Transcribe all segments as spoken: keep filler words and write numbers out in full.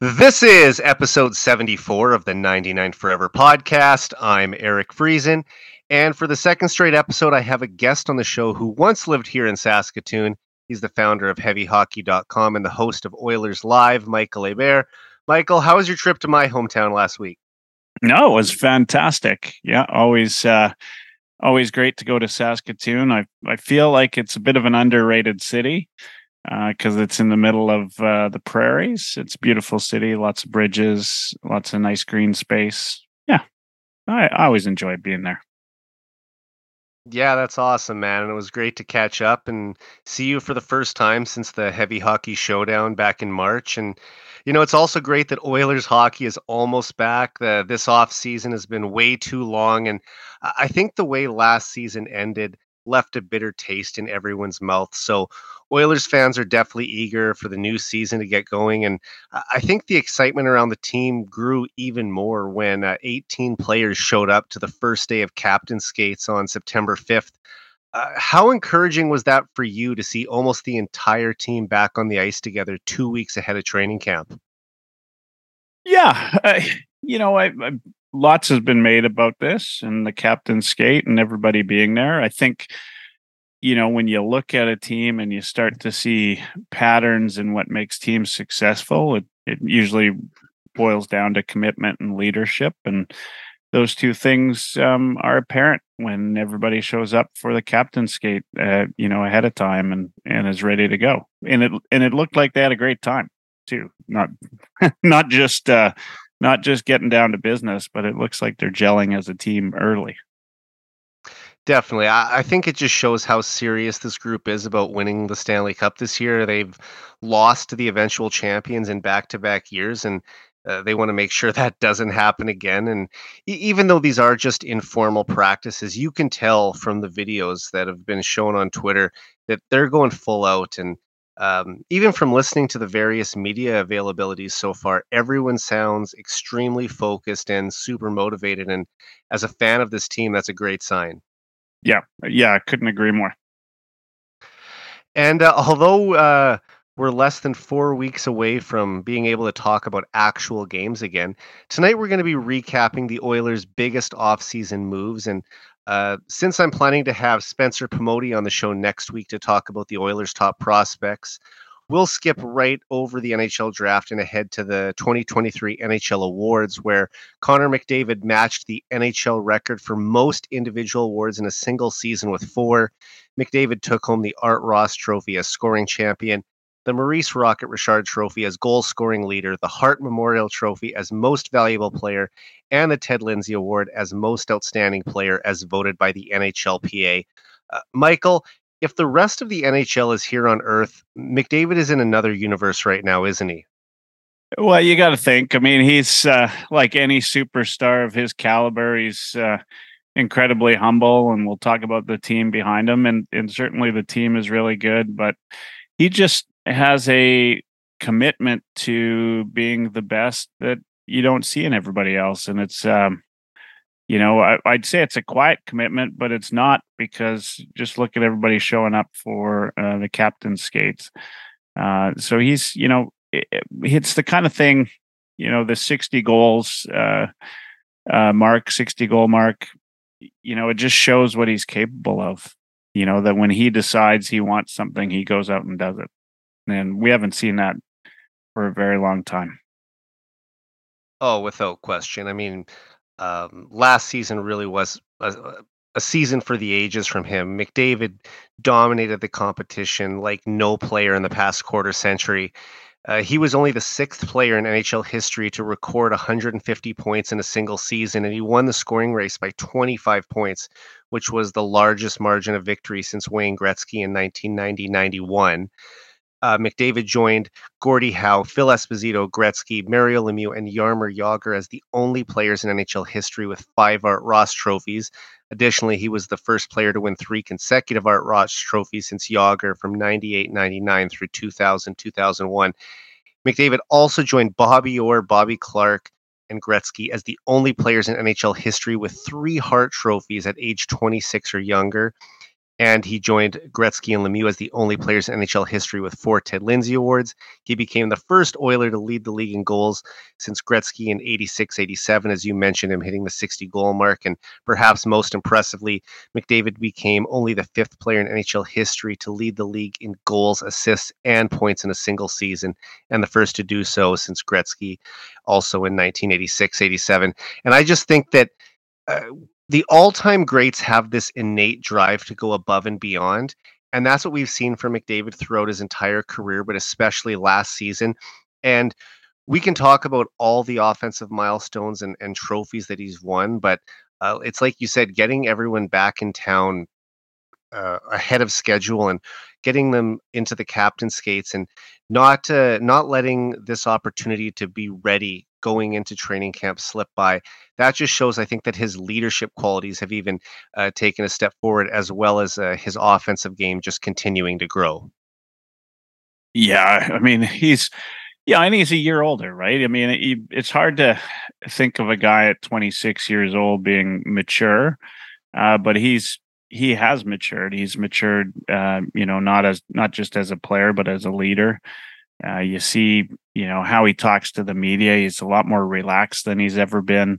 This is episode seventy-four of the ninety-nine Forever podcast. I'm Eric Friesen, and for the second straight episode, I have a guest on the show who once lived here in Saskatoon. He's the founder of heavy hockey dot com and the host of Oilers Live, Michael Hebert. Michael, how was your trip to my hometown last week? No, it was fantastic. Yeah, always uh, always great to go to Saskatoon. I, I feel like it's a bit of an underrated city because uh, it's in the middle of uh, the prairies. It's a beautiful city, lots of bridges, lots of nice green space. Yeah, I, I always enjoy being there. Yeah, that's awesome, man. And it was great to catch up and see you for the first time since the Heavy Hockey Showdown back in March. And, you know, it's also great that Oilers hockey is almost back. The, this off season has been way too long. And I think the way last season ended left a bitter taste in everyone's mouth. So Oilers fans are definitely eager for the new season to get going. And I think the excitement around the team grew even more when uh, eighteen players showed up to the first day of captain skates on September fifth. Uh, how encouraging was that for you to see almost the entire team back on the ice together two weeks ahead of training camp? Yeah, uh, you know, I, I, lots has been made about this and the captain skate and everybody being there. I think, you know, when you look at a team and you start to see patterns and what makes teams successful, it, it usually boils down to commitment and leadership. And those two things um, are apparent when everybody shows up for the captain's skate, uh, you know, ahead of time and, and is ready to go. And it, and it looked like they had a great time too. Not, not just, uh, not just getting down to business, but it looks like they're gelling as a team early. Definitely. I, I think it just shows how serious this group is about winning the Stanley Cup this year. They've lost to the eventual champions in back-to-back years, and uh, they want to make sure that doesn't happen again. And e- even though these are just informal practices, you can tell from the videos that have been shown on Twitter that they're going full out. And um, even from listening to the various media availabilities so far, everyone sounds extremely focused and super motivated. And as a fan of this team, that's a great sign. Yeah, yeah, I couldn't agree more. And uh, although uh, we're less than four weeks away from being able to talk about actual games again, tonight we're going to be recapping the Oilers' biggest offseason moves. And uh, since I'm planning to have Spencer Pimodi on the show next week to talk about the Oilers' top prospects, we'll skip right over the N H L draft and ahead to the twenty twenty-three N H L awards, where Connor McDavid matched the N H L record for most individual awards in a single season with four. McDavid took home the Art Ross Trophy as scoring champion, the Maurice Rocket Richard Trophy as goal-scoring leader, the Hart Memorial Trophy as most valuable player, and the Ted Lindsay Award as most outstanding player as voted by the N H L P A. Uh, Michael, if the rest of the N H L is here on Earth, McDavid is in another universe right now, isn't he? Well, you got to think. I mean, he's uh, like any superstar of his caliber. He's uh, incredibly humble, and we'll talk about the team behind him. And, and certainly the team is really good, but he just has a commitment to being the best that you don't see in everybody else. And it's, um, You know, I, I'd say it's a quiet commitment, but it's not, because just look at everybody showing up for uh, the captain's skates. Uh, so he's, you know, it, it's the kind of thing, you know, the sixty goals uh, uh, mark, sixty goal mark, you know, it just shows what he's capable of, you know, that when he decides he wants something, he goes out and does it. And we haven't seen that for a very long time. Oh, without question. I mean, Um, last season really was a, a season for the ages from him. McDavid dominated the competition like no player in the past quarter century. Uh, he was only the sixth player in N H L history to record one hundred fifty points in a single season, and he won the scoring race by twenty-five points, which was the largest margin of victory since Wayne Gretzky in nineteen ninety to ninety-one. Uh, McDavid joined Gordie Howe, Phil Esposito, Gretzky, Mario Lemieux, and Jaromir Jagr as the only players in N H L history with five Art Ross trophies. Additionally, he was the first player to win three consecutive Art Ross trophies since Jagr from ninety-eight ninety-nine through two thousand to two thousand one. McDavid also joined Bobby Orr, Bobby Clark, and Gretzky as the only players in N H L history with three Hart trophies at age twenty-six or younger. and he joined Gretzky and Lemieux as the only players in N H L history with four Ted Lindsay Awards. He became the first Oiler to lead the league in goals since Gretzky in eighty-six eighty-seven, as you mentioned, him hitting the sixty-goal mark. And perhaps most impressively, McDavid became only the fifth player in N H L history to lead the league in goals, assists, and points in a single season, and the first to do so since Gretzky, also in nineteen eighty-six eighty-seven. And I just think that uh, the all-time greats have this innate drive to go above and beyond, and that's what we've seen from McDavid throughout his entire career, but especially last season. And we can talk about all the offensive milestones and, and trophies that he's won, but uh, it's like you said, getting everyone back in town uh, ahead of schedule and getting them into the captain's skates and not uh, not letting this opportunity to be ready going into training camp slip by. That just shows, I think, that his leadership qualities have even uh, taken a step forward, as well as uh, his offensive game just continuing to grow. Yeah, I mean, he's, yeah, and he's a year older, right? I mean, he, it's hard to think of a guy at twenty-six years old being mature, uh, but he's, he has matured. He's matured, uh, you know, not as, not just as a player, but as a leader. Uh, you see, you know, how he talks to the media. He's a lot more relaxed than he's ever been.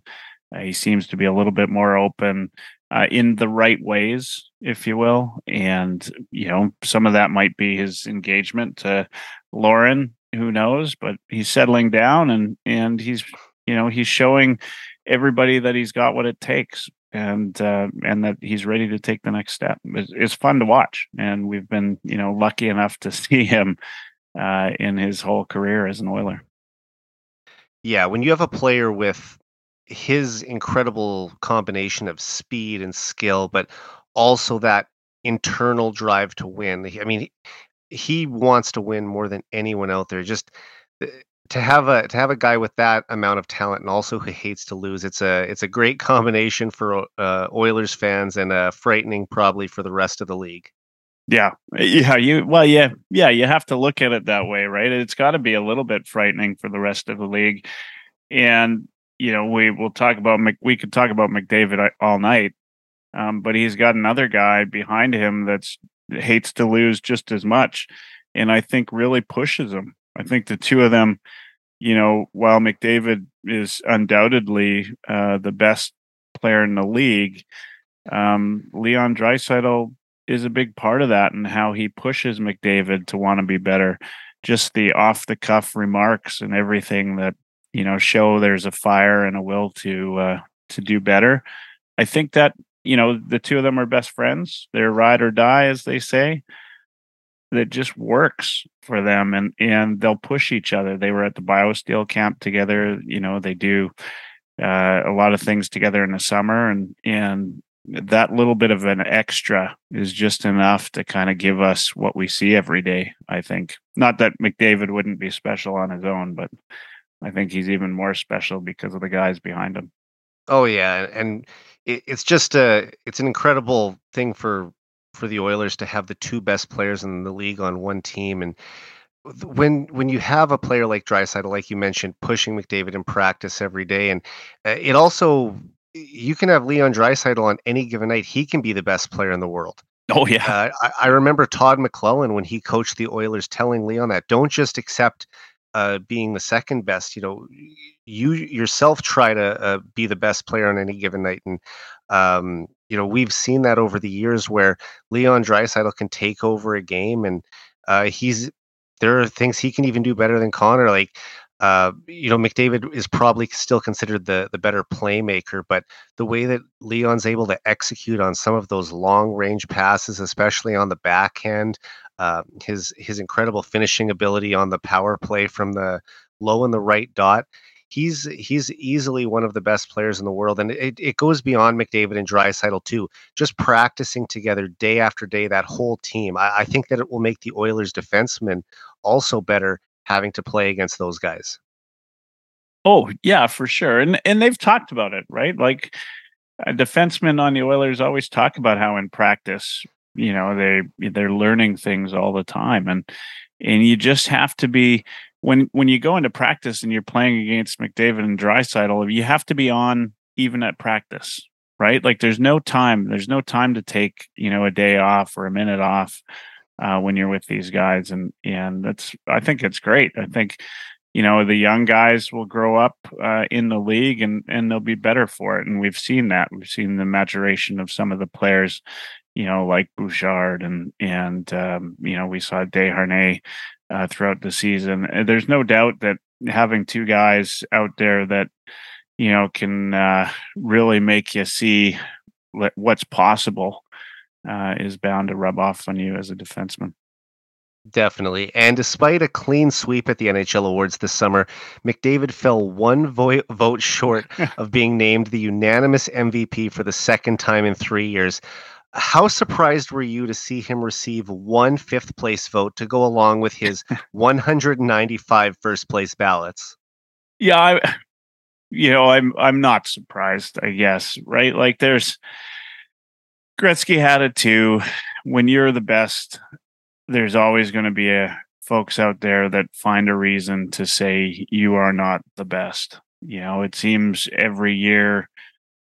Uh, he seems to be a little bit more open uh, in the right ways, if you will. And, you know, some of that might be his engagement to Lauren, who knows, but he's settling down and, and he's, you know, he's showing everybody that he's got what it takes and, uh, and that he's ready to take the next step. It's, it's fun to watch. And we've been, you know, lucky enough to see him Uh, in his whole career as an Oiler. Yeah, when you have a player with his incredible combination of speed and skill, but also that internal drive to win. I mean, he, he wants to win more than anyone out there. Just to have a to have a guy with that amount of talent and also who hates to lose, it's a it's a great combination for uh, Oilers fans and uh, frightening probably for the rest of the league. Yeah. Yeah. You, well, yeah. Yeah. You have to look at it that way, right? It's got to be a little bit frightening for the rest of the league. And, you know, we will talk about, Mc, we could talk about McDavid all night, um, but he's got another guy behind him that's hates to lose just as much. And I think really pushes him. I think the two of them, you know, while McDavid is undoubtedly uh, the best player in the league, um, Leon Draisaitl is a big part of that and how he pushes McDavid to want to be better. Just the off the cuff remarks and everything that, you know, show there's a fire and a will to, uh, to do better. I think that, you know, the two of them are best friends. They're ride or die, as they say. That just works for them and, and they'll push each other. They were at the BioSteel camp together. You know, they do uh, a lot of things together in the summer and, and, that little bit of an extra is just enough to kind of give us what we see every day, I think. Not that McDavid wouldn't be special on his own, but I think he's even more special because of the guys behind him. Oh, yeah. And it's just a, it's an incredible thing for, for the Oilers to have the two best players in the league on one team. And when when you have a player like Draisaitl, like you mentioned, pushing McDavid in practice every day, and it also... You can have Leon Draisaitl on any given night. He can be the best player in the world. Oh, yeah. Uh, I, I remember Todd McLellan, when he coached the Oilers, telling Leon that don't just accept uh, being the second best. You know, you yourself try to uh, be the best player on any given night. And, um, you know, we've seen that over the years where Leon Draisaitl can take over a game. And uh, he's there are things he can even do better than Connor. Like, Uh, you know, McDavid is probably still considered the, the better playmaker, but the way that Leon's able to execute on some of those long range passes, especially on the backhand, uh, his his incredible finishing ability on the power play from the low and the right dot, he's he's easily one of the best players in the world. And it, it goes beyond McDavid and Draisaitl too. Just practicing together day after day, that whole team, I, I think that it will make the Oilers defensemen also better having to play against those guys. Oh, yeah, for sure. And and they've talked about it, right? Like uh, defensemen on the Oilers always talk about how in practice, you know, they they're learning things all the time. And and you just have to be when when you go into practice and you're playing against McDavid and Draisaitl, you have to be on even at practice. right? Like there's no time, there's no time to take, you know, a day off or a minute off uh, when you're with these guys. And, and that's, I think it's great. I think, you know, the young guys will grow up uh, in the league and, and they'll be better for it. And we've seen that. We've seen the maturation of some of the players, you know, like Bouchard and, and um, you know, we saw Desharnais uh, throughout the season. And there's no doubt that having two guys out there that, you know, can uh, really make you see what's possible uh, is bound to rub off on you as a defenseman. Definitely. And despite a clean sweep at the N H L Awards this summer, McDavid fell one vo- vote short of being named the unanimous M V P for the second time in three years. How surprised were you to see him receive one fifth place vote to go along with his one hundred ninety-five first place ballots? Yeah, I, you know, I'm I'm not surprised, I guess, right? Like there's Gretzky had it too. When you're the best, there's always going to be a, folks out there that find a reason to say you are not the best. You know, it seems every year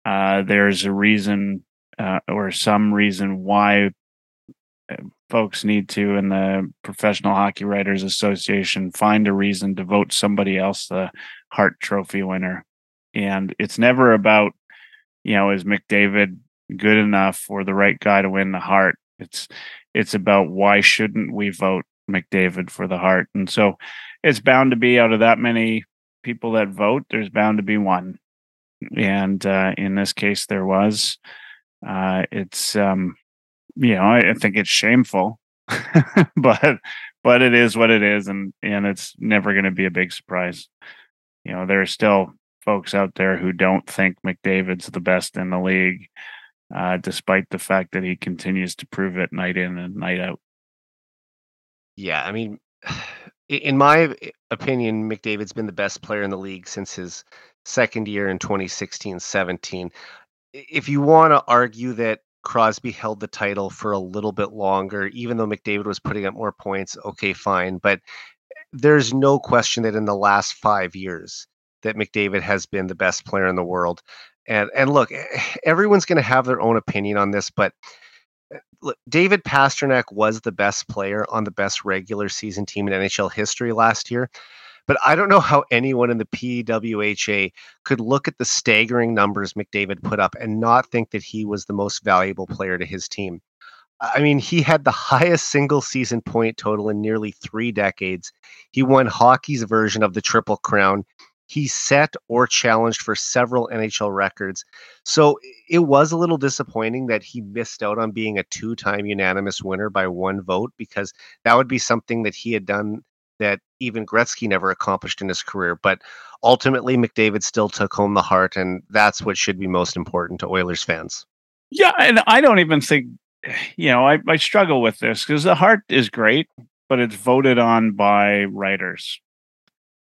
uh, there's a reason uh, or some reason why folks need to, in the Professional Hockey Writers Association, find a reason to vote somebody else the Hart Trophy winner. And it's never about, you know, is McDavid good enough or the right guy to win the Hart? It's it's about why shouldn't we vote McDavid for the Hart? And so it's bound to be out of that many people that vote, there's bound to be one. And uh, in this case, there was. Uh, it's, um, you know, I, I think it's shameful, but but it is what it is. And, and it's never going to be a big surprise. You know, there are still folks out there who don't think McDavid's the best in the league. Uh, despite the fact that he continues to prove it night in and night out. Yeah, I mean, in my opinion, McDavid's been the best player in the league since his second year in twenty sixteen seventeen. If you want to argue that Crosby held the title for a little bit longer, even though McDavid was putting up more points, okay, fine. But there's no question that in the last five years that McDavid has been the best player in the world. And and look, everyone's going to have their own opinion on this, but look, David Pastrnak was the best player on the best regular season team in N H L history last year. But I don't know how anyone in the P W H A could look at the staggering numbers McDavid put up and not think that he was the most valuable player to his team. I mean, he had the highest single season point total in nearly three decades. He won hockey's version of the Triple Crown. He set or challenged for several N H L records. So it was a little disappointing that he missed out on being a two-time unanimous winner by one vote, because that would be something that he had done that even Gretzky never accomplished in his career. But ultimately, McDavid still took home the Hart, and that's what should be most important to Oilers fans. Yeah, and I don't even think, you know, I, I struggle with this because the Hart is great, but it's voted on by writers.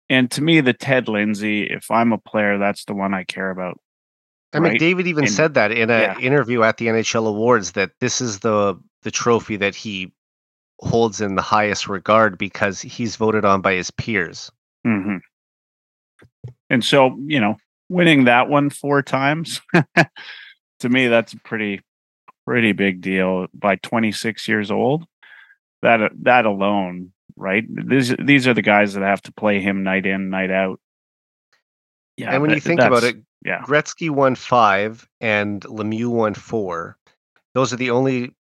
And to me, the Ted Lindsay, if I'm a player, that's the one I care about. I mean, right? David even and, said that in an yeah. interview at the N H L Awards, that this is the the trophy that he holds in the highest regard because he's voted on by his peers. Mm-hmm. And so, you know, winning that one four times, to me, that's a pretty, pretty big deal. By twenty-six years old, that that alone... Right, these these are the guys that have to play him night in, night out. Yeah, and when that, you think about it, yeah. Gretzky won five and Lemieux won four. Those are the only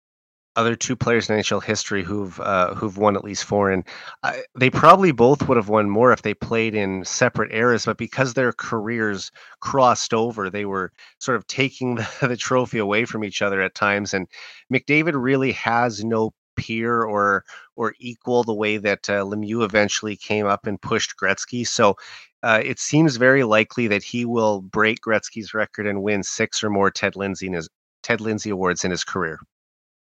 other two players in N H L history who've uh, who've won at least four. And uh, they probably both would have won more if they played in separate eras. But because their careers crossed over, they were sort of taking the, the trophy away from each other at times. And McDavid really has no peer or or equal the way that uh, Lemieux eventually came up and pushed Gretzky. So uh, it seems very likely that he will break Gretzky's record and win six or more Ted Lindsay in his, Ted Lindsay Awards in his career.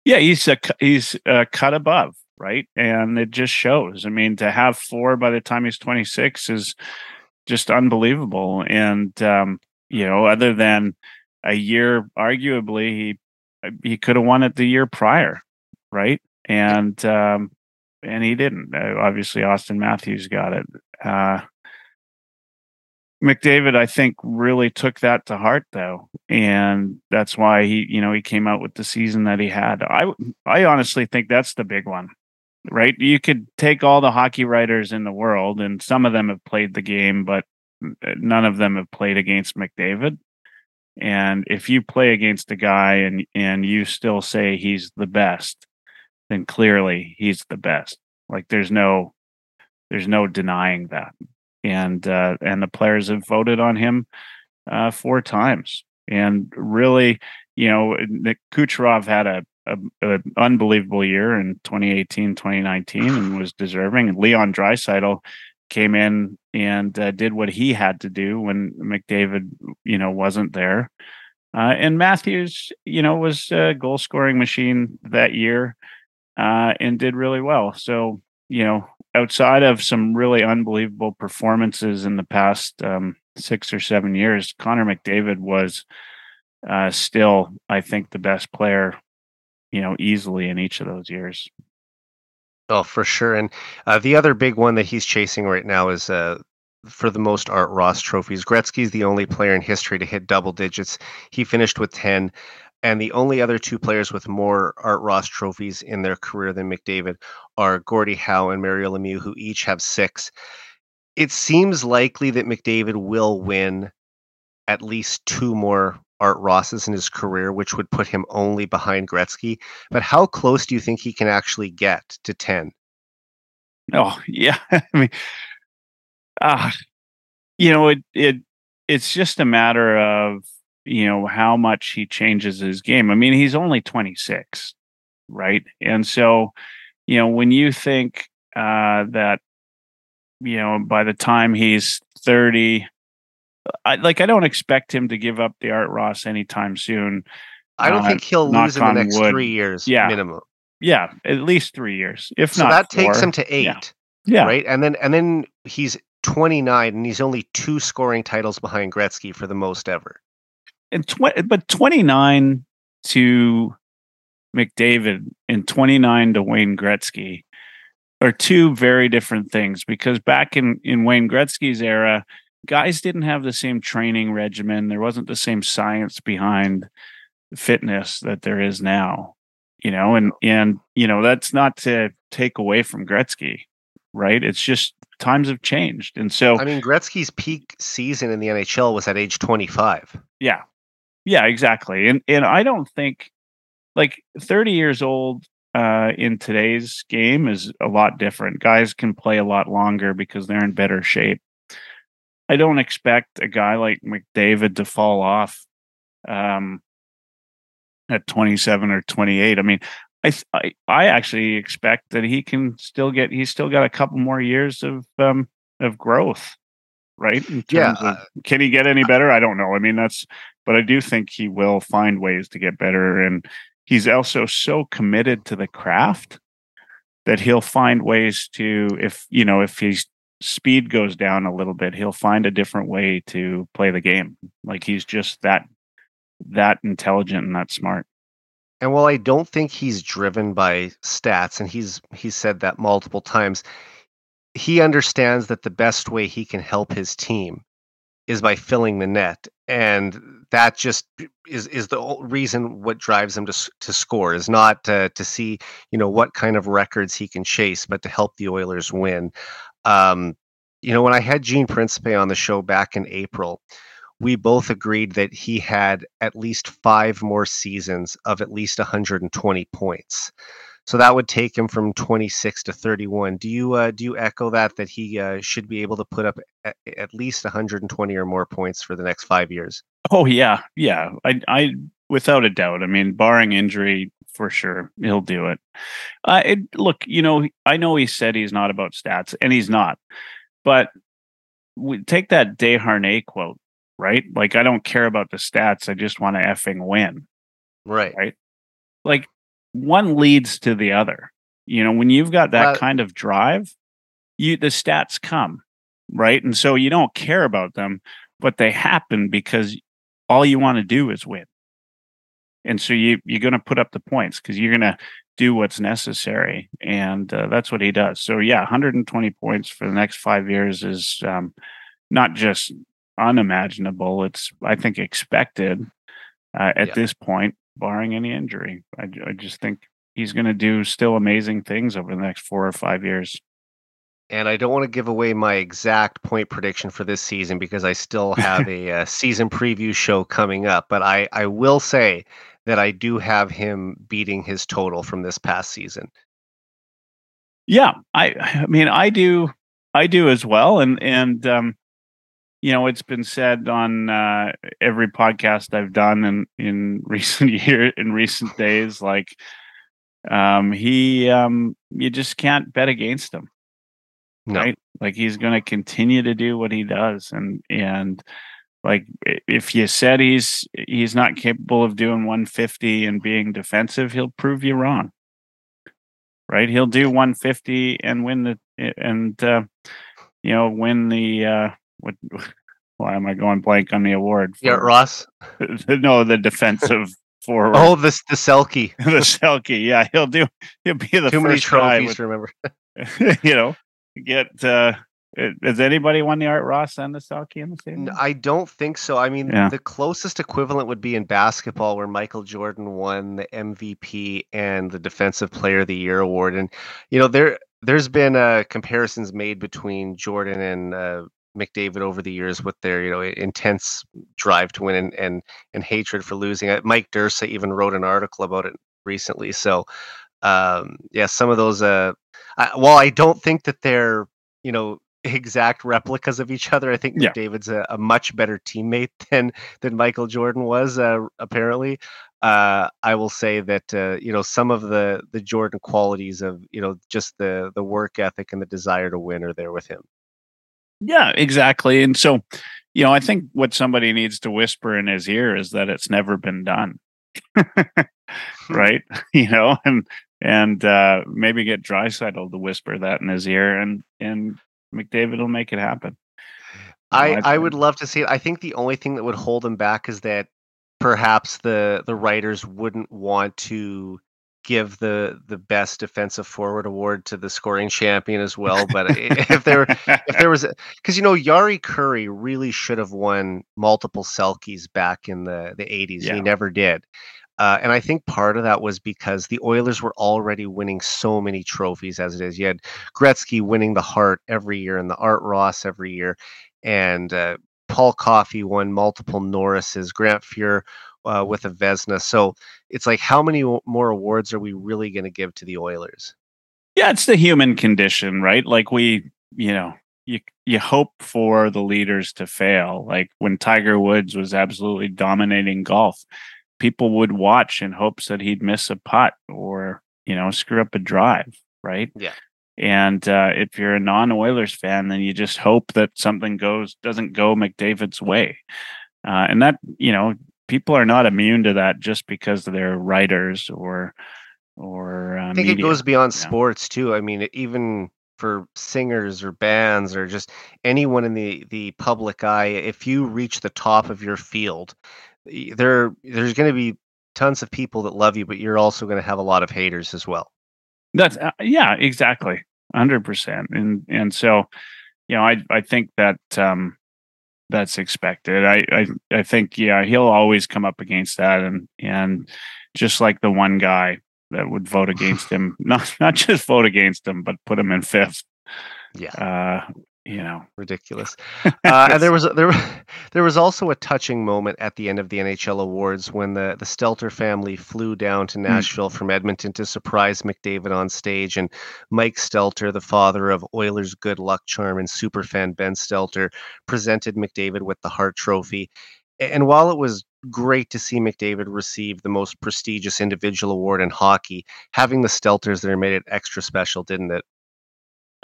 Yeah, he's a, he's a cut above, right? And it just shows. I mean, to have four by the time he's twenty-six is just unbelievable. And, um, you know, other than a year, arguably, he, he could have won it the year prior, right? And um, and he didn't. Uh, obviously, Austin Matthews got it. Uh, McDavid, I think, really took that to heart, though, and that's why he, you know, he came out with the season that he had. I, I honestly think that's the big one, right? You could take all the hockey writers in the world, and some of them have played the game, but none of them have played against McDavid. And if you play against a guy and and you still say he's the best, then clearly he's the best. Like there's no, there's no denying that. And uh, and the players have voted on him uh, four times. And really, you know, Nick Kucherov had a, a, a unbelievable year in twenty eighteen, twenty nineteen and was deserving. And Leon Draisaitl came in and uh, did what he had to do when McDavid, you know, wasn't there. Uh, and Matthews, you know, was a goal scoring machine that year uh, and did really well. So, you know, outside of some really unbelievable performances in the past um, six or seven years, Connor McDavid was uh, still, I think, the best player, you know, easily in each of those years. Oh, for sure. And uh, the other big one that he's chasing right now is uh, for the most Art Ross trophies. Gretzky's the only player in history to hit double digits. He finished with ten. And the only other two players with more Art Ross trophies in their career than McDavid are Gordie Howe and Mario Lemieux, who each have six. It seems likely that McDavid will win at least two more Art Rosses in his career, which would put him only behind Gretzky. But how close do you think he can actually get to ten? Oh, yeah. I mean, uh, you know, it it it's just a matter of, you know, how much he changes his game. I mean, he's only twenty-six, right? And so, you know, when you think uh, that, you know, by the time he's thirty, I, like, I don't expect him to give up the Art Ross anytime soon. I don't uh, think he'll lose in the next wood. three years yeah. minimum. Yeah, at least three years, if so not So that four. Takes him to eight, yeah. yeah, right? And then and then he's twenty-nine, and he's only two scoring titles behind Gretzky for the most ever. And tw- but twenty-nine to McDavid and twenty-nine to Wayne Gretzky are two very different things, because back in, in Wayne Gretzky's era, guys didn't have the same training regimen. There wasn't the same science behind fitness that there is now, you know, and, and, you know, that's not to take away from Gretzky, right? It's just times have changed. And so, I mean, Gretzky's peak season in the N H L was at age twenty-five. Yeah. Yeah, exactly. And and I don't think, like, thirty years old uh, in today's game is a lot different. Guys can play a lot longer because they're in better shape. I don't expect a guy like McDavid to fall off um, at twenty-seven or twenty-eight. I mean, I, th- I I actually expect that he can still get. He's still got a couple more years of um, of growth. Right? In terms yeah. Uh, of, can he get any better? I don't know. I mean, that's, but I do think he will find ways to get better. And he's also so committed to the craft that he'll find ways to, if, you know, if his speed goes down a little bit, he'll find a different way to play the game. Like, he's just that, that intelligent and that smart. And while I don't think he's driven by stats, and he's, he's said that multiple times, he understands that the best way he can help his team is by filling the net. And that just is, is the reason what drives him to to score, is not to, to see, you know, what kind of records he can chase, but to help the Oilers win. Um, you know, when I had Gene Principe on the show back in April, we both agreed that he had at least five more seasons of at least one hundred twenty points. So that would take him from twenty-six to thirty-one. Do you uh, do you echo that, that he uh, should be able to put up at, at least one hundred twenty or more points for the next five years? Oh, yeah. Yeah, I, I without a doubt. I mean, barring injury, for sure, he'll do it. Uh, it. Look, you know, I know he said he's not about stats, and he's not. But we take that Desharnais quote, right? Like, I don't care about the stats. I just want to effing win. Right. Right. Like, one leads to the other. You know, when you've got that uh, kind of drive, you the stats come, right? And so you don't care about them, but they happen because all you want to do is win. And so you, you're going to put up the points because you're going to do what's necessary. And uh, that's what he does. So, yeah, one hundred twenty points for the next five years is um, not just unimaginable. It's, I think, expected uh, at yeah. this point, barring any injury. I, I just think he's going to do still amazing things over the next four or five years. And I don't want to give away my exact point prediction for this season because I still have a, a season preview show coming up. But I, I will say that I do have him beating his total from this past season. Yeah, I I mean, I do. I do as well. And, and um, you know, it's been said on uh, every podcast I've done in, in recent years, in recent days, like um, he um, you just can't bet against him. No. Right. Like he's going to continue to do what he does. And, and like, if you said he's, he's not capable of doing one fifty and being defensive, he'll prove you wrong. Right. He'll do one fifty and win the, and, uh, you know, win the, uh, what, why am I going blank on the award? For, yeah, Ross. No, the defensive forward. Oh, this, the Selke, the Selke. Yeah. He'll do, he'll be the Too first many trophies, with, to remember, you know. Get uh, has anybody won the Art Ross and the Selke in the same? I don't think so. I mean, yeah. the closest equivalent would be in basketball, where Michael Jordan won the M V P and the Defensive Player of the Year award. And you know, there there's been uh, comparisons made between Jordan and uh, McDavid over the years with their you know intense drive to win and and, and hatred for losing. Mike Dursa even wrote an article about it recently. So um, yeah, some of those uh. Uh, while I don't think that they're, you know, exact replicas of each other, I think yeah. McDavid's a, a much better teammate than than Michael Jordan was, uh, apparently. Uh, I will say that, uh, you know, some of the, the Jordan qualities of, you know, just the, the work ethic and the desire to win are there with him. Yeah, exactly. And so, you know, I think what somebody needs to whisper in his ear is that it's never been done. Right? You know, and And uh, maybe get Draisaitl to whisper that in his ear, and, and McDavid will make it happen. I, I would love to see it. I think the only thing that would hold him back is that perhaps the, the writers wouldn't want to give the the best defensive forward award to the scoring champion as well. But if there if there was, because you know Jari Kurri really should have won multiple Selkies back in the the eighties. Yeah. He never did. Uh, and I think part of that was because the Oilers were already winning so many trophies as it is. You had Gretzky winning the Hart every year and the Art Ross every year. And uh, Paul Coffey won multiple Norrises, Grant Fuhr uh, with a Vezina. So it's like, how many more awards are we really going to give to the Oilers? Yeah, it's the human condition, right? Like we, you know, you you hope for the leaders to fail. Like when Tiger Woods was absolutely dominating golf, people would watch in hopes that he'd miss a putt or, you know, screw up a drive. Right. Yeah. And uh, if you're a non-Oilers fan, then you just hope that something goes, doesn't go McDavid's way. Uh, and that, you know, people are not immune to that just because they're writers or, or uh, I think media. It goes beyond yeah. sports too. I mean, even for singers or bands or just anyone in the, the public eye, if you reach the top of your field, There, there's going to be tons of people that love you, but you're also going to have a lot of haters as well. That's uh, yeah, exactly, one hundred percent. And and so, you know, I I think that um, that's expected. I, I I think yeah, he'll always come up against that, and and just like the one guy that would vote against him, not not just vote against him, but put him in fifth. Yeah. Uh, You know, ridiculous. Uh, and there was there, there was also a touching moment at the end of the N H L awards when the the Stelter family flew down to Nashville mm. from Edmonton to surprise McDavid on stage. And Mike Stelter, the father of Oilers good luck charm and superfan Ben Stelter, presented McDavid with the Hart Trophy. And while it was great to see McDavid receive the most prestigious individual award in hockey, having the Stelters there made it extra special, didn't it?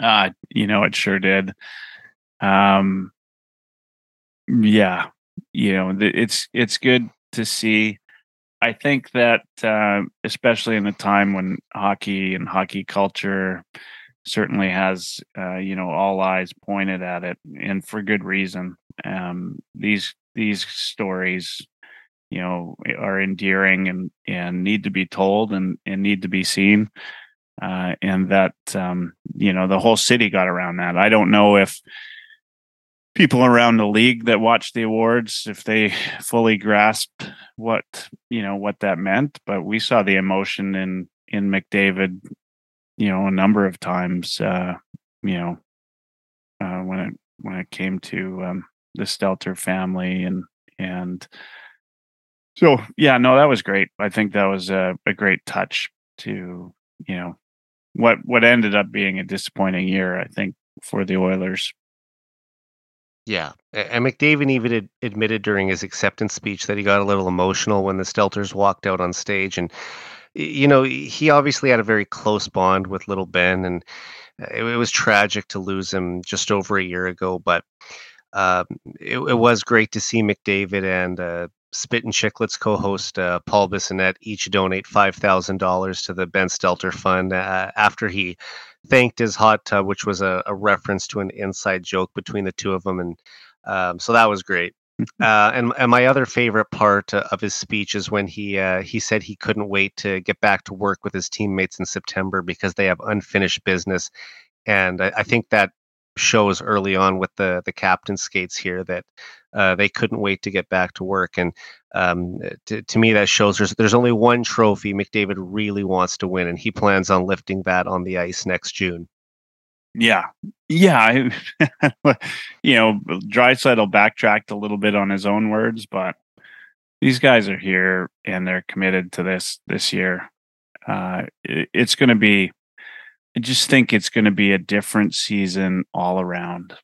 Uh, you know, it sure did. Um, yeah, you know, th- it's it's good to see. I think that, uh, especially in a time when hockey and hockey culture certainly has, uh, you know, all eyes pointed at it, and for good reason. Um, these these stories, you know, are endearing and, and need to be told and, and need to be seen. Uh, and that, um, you know, the whole city got around that. I don't know if people around the league that watch the awards, if they fully grasped what, you know, what that meant. But we saw the emotion in, in McDavid, you know, a number of times, uh, you know, uh, when it, when it came to um, the Stelter family and, and so, yeah, no, that was great. I think that was a, a great touch to, you know, what, what ended up being a disappointing year, I think, for the Oilers. Yeah, and McDavid even ad- admitted during his acceptance speech that he got a little emotional when the Stelters walked out on stage. And, you know, he obviously had a very close bond with little Ben, and it, it was tragic to lose him just over a year ago. But uh, it, it was great to see McDavid and uh, Spit and Chicklets co-host uh, Paul Bissonnette each donate five thousand dollars to the Ben Stelter Fund uh, after he thanked his hot tub, which was a, a reference to an inside joke between the two of them. And um, so that was great. Uh, and, and my other favorite part uh, of his speech is when he uh, he said he couldn't wait to get back to work with his teammates in September because they have unfinished business. And I, I think that shows early on with the, the captain skates here that uh, they couldn't wait to get back to work. And um, to, to me, that shows there's, there's only one trophy McDavid really wants to win, and he plans on lifting that on the ice next June. Yeah. Yeah. I, you know, Draisaitl backtracked a little bit on his own words, but these guys are here and they're committed to this this year. Uh, it, it's going to be, I just think it's going to be a different season all around.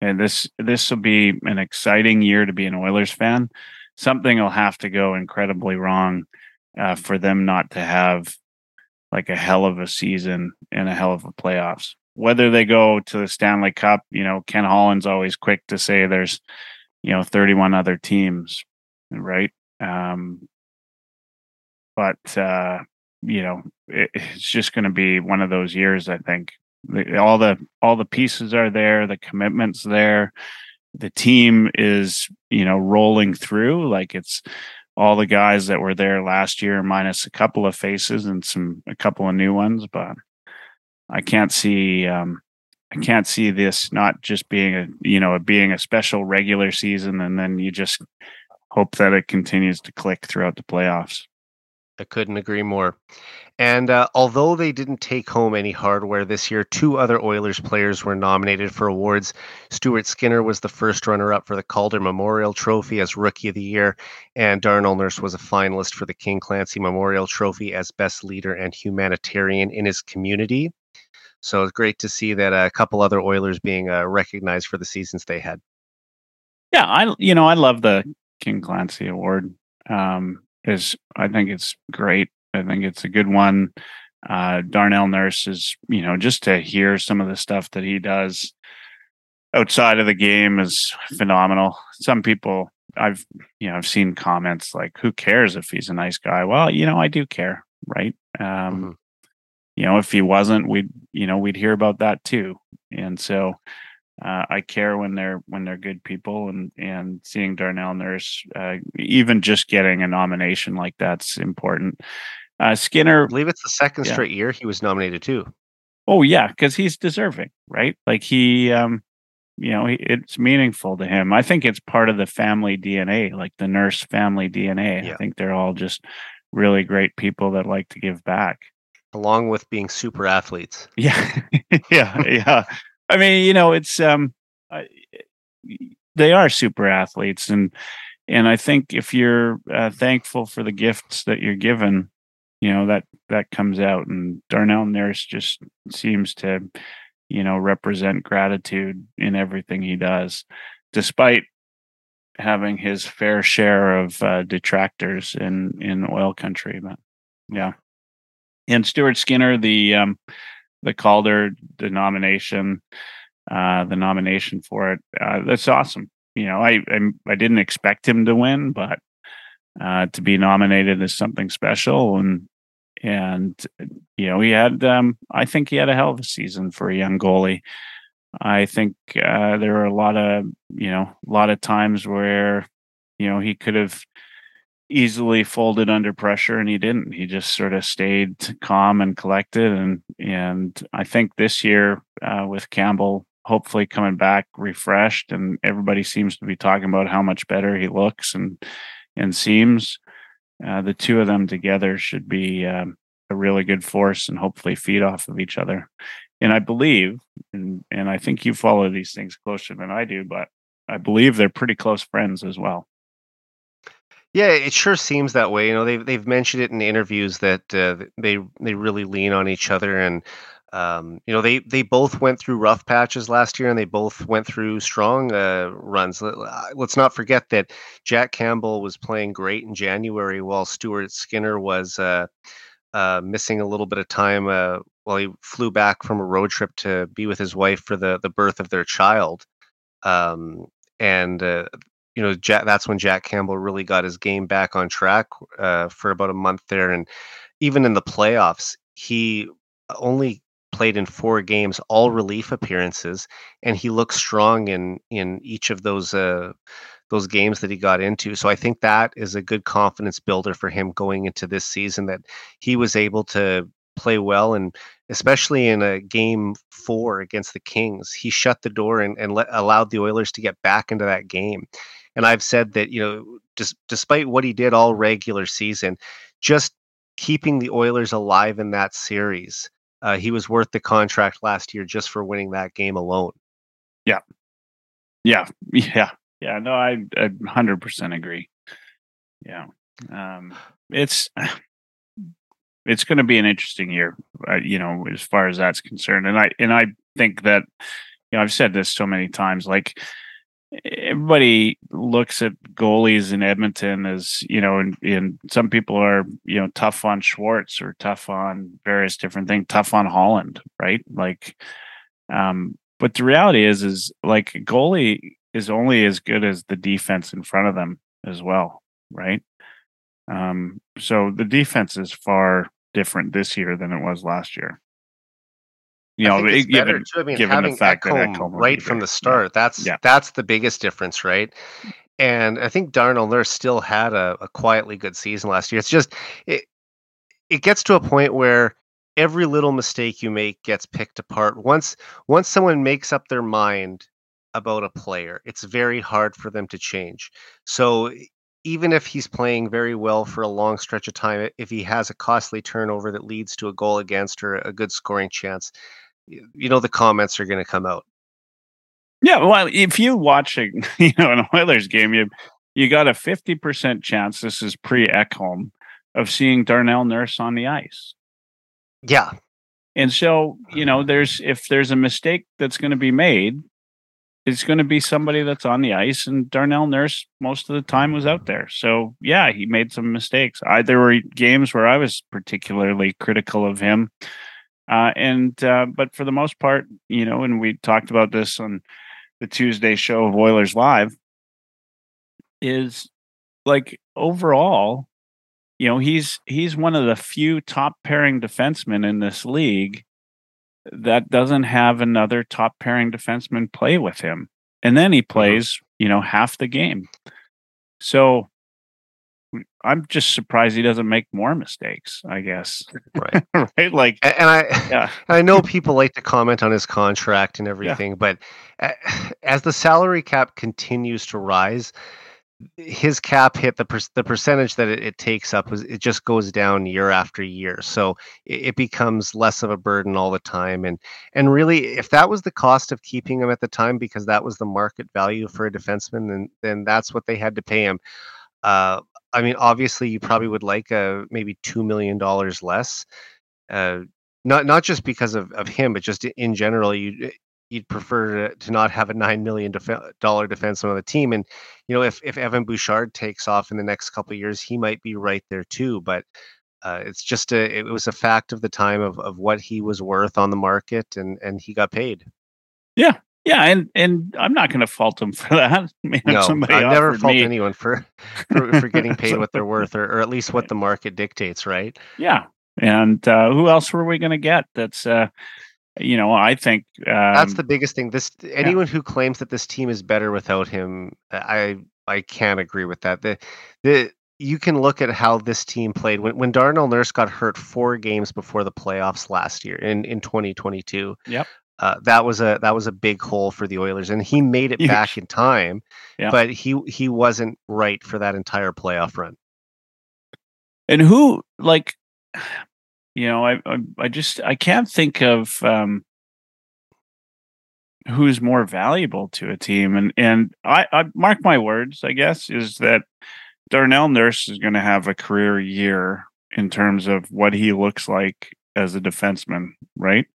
And this this will be an exciting year to be an Oilers fan. Something will have to go incredibly wrong uh, for them not to have like a hell of a season and a hell of a playoffs. Whether they go to the Stanley Cup, you know, Ken Holland's always quick to say there's, you know, thirty-one other teams, right? Um, but, uh, you know, it, it's just going to be one of those years, I think. All the all the pieces are there, the commitment's there, the team is, you know, rolling through. Like, it's all the guys that were there last year, minus a couple of faces and some a couple of new ones. But I can't see um, I can't see this not just being a you know being a special regular season, and then you just hope that it continues to click throughout the playoffs. I couldn't agree more. And uh, although they didn't take home any hardware this year, two other Oilers players were nominated for awards. Stuart Skinner was the first runner-up for the Calder Memorial Trophy as Rookie of the Year, and Darnell Nurse was a finalist for the King Clancy Memorial Trophy as Best Leader and Humanitarian in his community. So it's great to see that a couple other Oilers being uh, recognized for the seasons they had. Yeah, I you know I love the King Clancy Award. Um, is I think it's great. I think it's a good one. Uh, Darnell Nurse is, you know, just to hear some of the stuff that he does outside of the game is phenomenal. Some people I've, you know, I've seen comments like, who cares if he's a nice guy? Well, you know, I do care. Right. Um, mm-hmm. You know, if he wasn't, we'd, you know, we'd hear about that too. And so uh, I care when they're, when they're good people, and, and seeing Darnell Nurse, uh, even just getting a nomination like that's important. Uh, Skinner, I believe it's the second yeah. straight year he was nominated too. Oh yeah, because he's deserving, right? Like he, um, you know, he, it's meaningful to him. I think it's part of the family D N A, like the Nurse family D N A. Yeah. I think they're all just really great people that like to give back, along with being super athletes. Yeah, yeah, yeah. I mean, you know, it's um, I, they are super athletes, and and I think if you're uh, thankful for the gifts that you're given, you know, that, that comes out, and Darnell Nurse just seems to, you know, represent gratitude in everything he does, despite having his fair share of uh, detractors in, in oil country. But yeah. And Stuart Skinner, the, um, the Calder, the nomination, uh, the nomination for it. Uh, that's awesome. You know, I, I, I didn't expect him to win, but uh, to be nominated is something special. And, and, you know, he had, um, I think he had a hell of a season for a young goalie. I think uh, there were a lot of, you know, a lot of times where, you know, he could have easily folded under pressure, and he didn't. He just sort of stayed calm and collected. And, and I think this year uh, with Campbell, hopefully coming back refreshed, and everybody seems to be talking about how much better he looks and and seems. Uh, the two of them together should be um, a really good force and hopefully feed off of each other. And I believe, and, and I think you follow these things closer than I do, but I believe they're pretty close friends as well. Yeah, it sure seems that way. You know, they've they've mentioned it in the interviews that uh, they they really lean on each other, and um, you know, they they both went through rough patches last year, and they both went through strong uh, runs. Let, let's not forget that Jack Campbell was playing great in January, while Stuart Skinner was uh, uh, missing a little bit of time uh, while he flew back from a road trip to be with his wife for the the birth of their child, um, and. Uh, You know, Jack, that's when Jack Campbell really got his game back on track uh, for about a month there. And even in the playoffs, he only played in four games, all relief appearances, and he looked strong in in each of those uh, those games that he got into. So I think that is a good confidence builder for him going into this season, that he was able to play well, and especially in a game four against the Kings, he shut the door and, and let, allowed the Oilers to get back into that game. And I've said that, you know, just despite what he did all regular season, just keeping the Oilers alive in that series, uh, he was worth the contract last year just for winning that game alone. Yeah. Yeah. Yeah. Yeah. No, I, I one hundred percent agree. Yeah. Um, it's... It's going to be an interesting year, uh, you know, as far as that's concerned. And I and I think that, you know, I've said this so many times, like everybody looks at goalies in Edmonton as, you know, and, and some people are, you know, tough on Schwartz or tough on various different things, tough on Holland, right? Like, um, but the reality is, is like a goalie is only as good as the defense in front of them as well, right? Um, so the defense is far different this year than it was last year. You know, it, given, I mean, given the fact Ekholm that Ekholm right from the start, that's yeah. that's the biggest difference, right? And I think Darnell Nurse still had a, a quietly good season last year. It's just it it gets to a point where every little mistake you make gets picked apart. Once once someone makes up their mind about a player, it's very hard for them to change. So even if he's playing very well for a long stretch of time, if he has a costly turnover that leads to a goal against or a good scoring chance, you know, the comments are going to come out. Yeah. Well, if you watch a, you know, an Oilers game, you, you got a fifty percent chance. This is pre Ekholm of seeing Darnell Nurse on the ice. Yeah. And so, you know, there's, if there's a mistake that's going to be made, it's going to be somebody that's on the ice, and Darnell Nurse most of the time was out there. So yeah, he made some mistakes. I, there were games where I was particularly critical of him. Uh, and, uh, but for the most part, you know, and we talked about this on the Tuesday show of Oilers Live, is like overall, you know, he's, he's one of the few top pairing defensemen in this league that doesn't have another top pairing defenseman play with him. And then he plays, you know, half the game. So I'm just surprised he doesn't make more mistakes, I guess. Right. Right. Like, and I, yeah. I know people like to comment on his contract and everything, yeah. but as the salary cap continues to rise, his cap hit, the per- the percentage that it, it takes up, is it just goes down year after year. So it, it becomes less of a burden all the time. And and really, if that was the cost of keeping him at the time, because that was the market value for a defenseman, then then that's what they had to pay him. Uh, I mean, obviously, you probably would like a, maybe two million dollars less, uh, not not just because of, of him, but just in general, you you'd prefer to, to not have a nine million dollars def- defenseman on the team. And, you know, if, if Evan Bouchard takes off in the next couple of years, he might be right there too. But uh, it's just a, it was a fact of the time of, of what he was worth on the market, and, and he got paid. Yeah. Yeah. And, and I'm not going to fault him for that. Man, no, I never fault me. anyone for, for, for getting paid what they're worth, or, or at least what the market dictates. Right. Yeah. And uh, who else were we going to get? That's uh You know, I think um, that's the biggest thing. This anyone yeah. who claims that this team is better without him, I I can't agree with that. The the you can look at how this team played when when Darnell Nurse got hurt four games before the playoffs last year in in twenty twenty-two. Yep. Uh, that was a that was a big hole for the Oilers, and he made it Huge. back in time, yeah. but he he wasn't right for that entire playoff run. And who, like, you know, I I, I just I can't think of um, who's more valuable to a team, and and I, I mark my words, I guess, is that Darnell Nurse is going to have a career year in terms of what he looks like as a defenseman, right?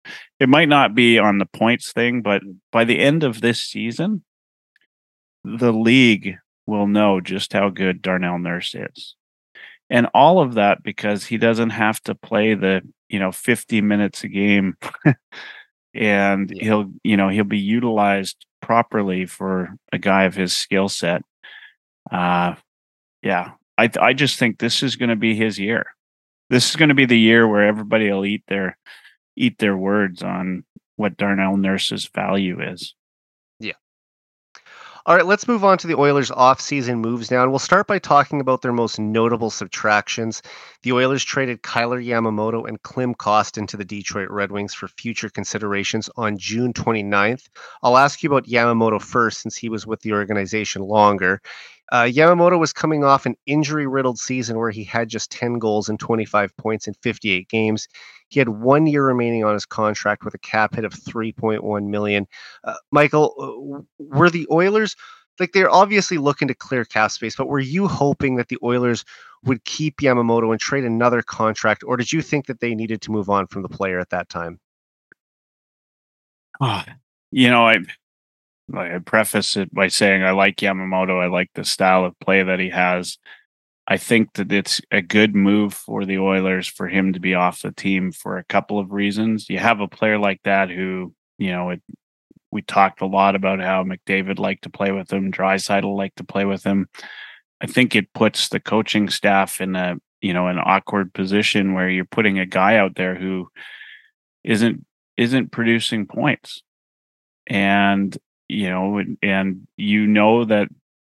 It might not be on the points thing, but by the end of this season, the league will know just how good Darnell Nurse is. And all of that because he doesn't have to play the, you know, fifty minutes a game and yeah. he'll, you know, he'll be utilized properly for a guy of his skill set. Uh, yeah, I, I just think this is going to be his year. This is going to be the year where everybody will eat their eat their words on what Darnell Nurse's value is. Yeah. All right, let's move on to the Oilers' offseason moves now, and we'll start by talking about their most notable subtractions. The Oilers traded Kyler Yamamoto and Klim Kost into the Detroit Red Wings for future considerations on June twenty-ninth. I'll ask you about Yamamoto first, since he was with the organization longer. Uh, Yamamoto was coming off an injury-riddled season where he had just ten goals and twenty-five points in fifty-eight games. He had one year remaining on his contract with a cap hit of three point one million dollars. Uh, Michael, were the Oilers, like, they're obviously looking to clear cap space, but were you hoping that the Oilers would keep Yamamoto and trade another contract, or did you think that they needed to move on from the player at that time? Oh, you know, I... I preface it by saying I like Yamamoto. I like the style of play that he has. I think that it's a good move for the Oilers for him to be off the team for a couple of reasons. You have a player like that who, you know, it, we talked a lot about how McDavid liked to play with him, Draisaitl liked to play with him. I think it puts the coaching staff in a, you know, an awkward position where you're putting a guy out there who isn't isn't producing points. And you know, and you know that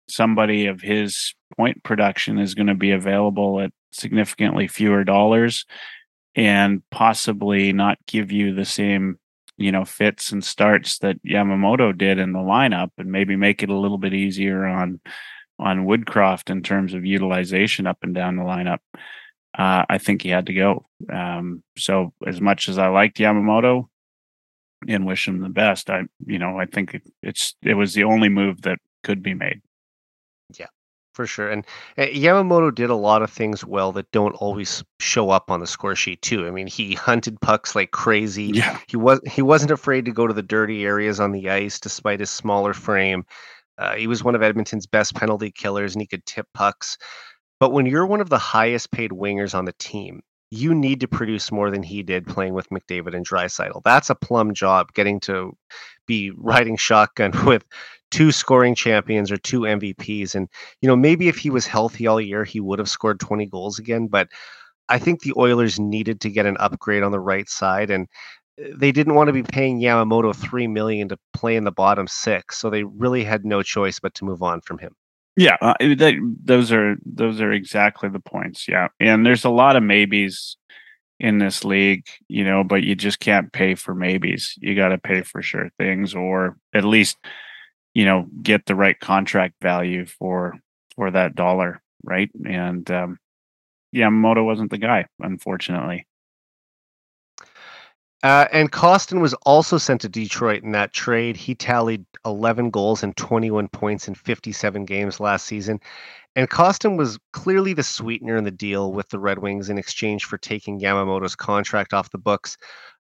somebody of his point production is going to be available at significantly fewer dollars and possibly not give you the same, you know, fits and starts that Yamamoto did in the lineup, and maybe make it a little bit easier on, on Woodcroft in terms of utilization up and down the lineup. Uh, I think he had to go. Um, so as much as I liked Yamamoto and wish him the best, I, you know, I think it, it's, it was the only move that could be made. Yeah, for sure. And uh, Yamamoto did a lot of things well that don't always show up on the score sheet too. I mean, he hunted pucks like crazy. Yeah. He was, he wasn't afraid to go to the dirty areas on the ice, despite his smaller frame. Uh, he was one of Edmonton's best penalty killers, and he could tip pucks. But when you're one of the highest paid wingers on the team, you need to produce more than he did playing with McDavid and Draisaitl. That's a plum job, getting to be riding shotgun with two scoring champions or two M V Ps. And, you know, maybe if he was healthy all year, he would have scored twenty goals again. But I think the Oilers needed to get an upgrade on the right side. And they didn't want to be paying Yamamoto three million dollars to play in the bottom six. So they really had no choice but to move on from him. Yeah, uh, they, those are those are exactly the points. Yeah, and there's a lot of maybes in this league, you know, but you just can't pay for maybes. You got to pay for sure things, or at least, you know, get the right contract value for for that dollar, right? And um, yeah, Yamamoto wasn't the guy, unfortunately. Uh, and Costin was also sent to Detroit in that trade. He tallied eleven goals and twenty-one points in fifty-seven games last season. And Costin was clearly the sweetener in the deal with the Red Wings in exchange for taking Yamamoto's contract off the books.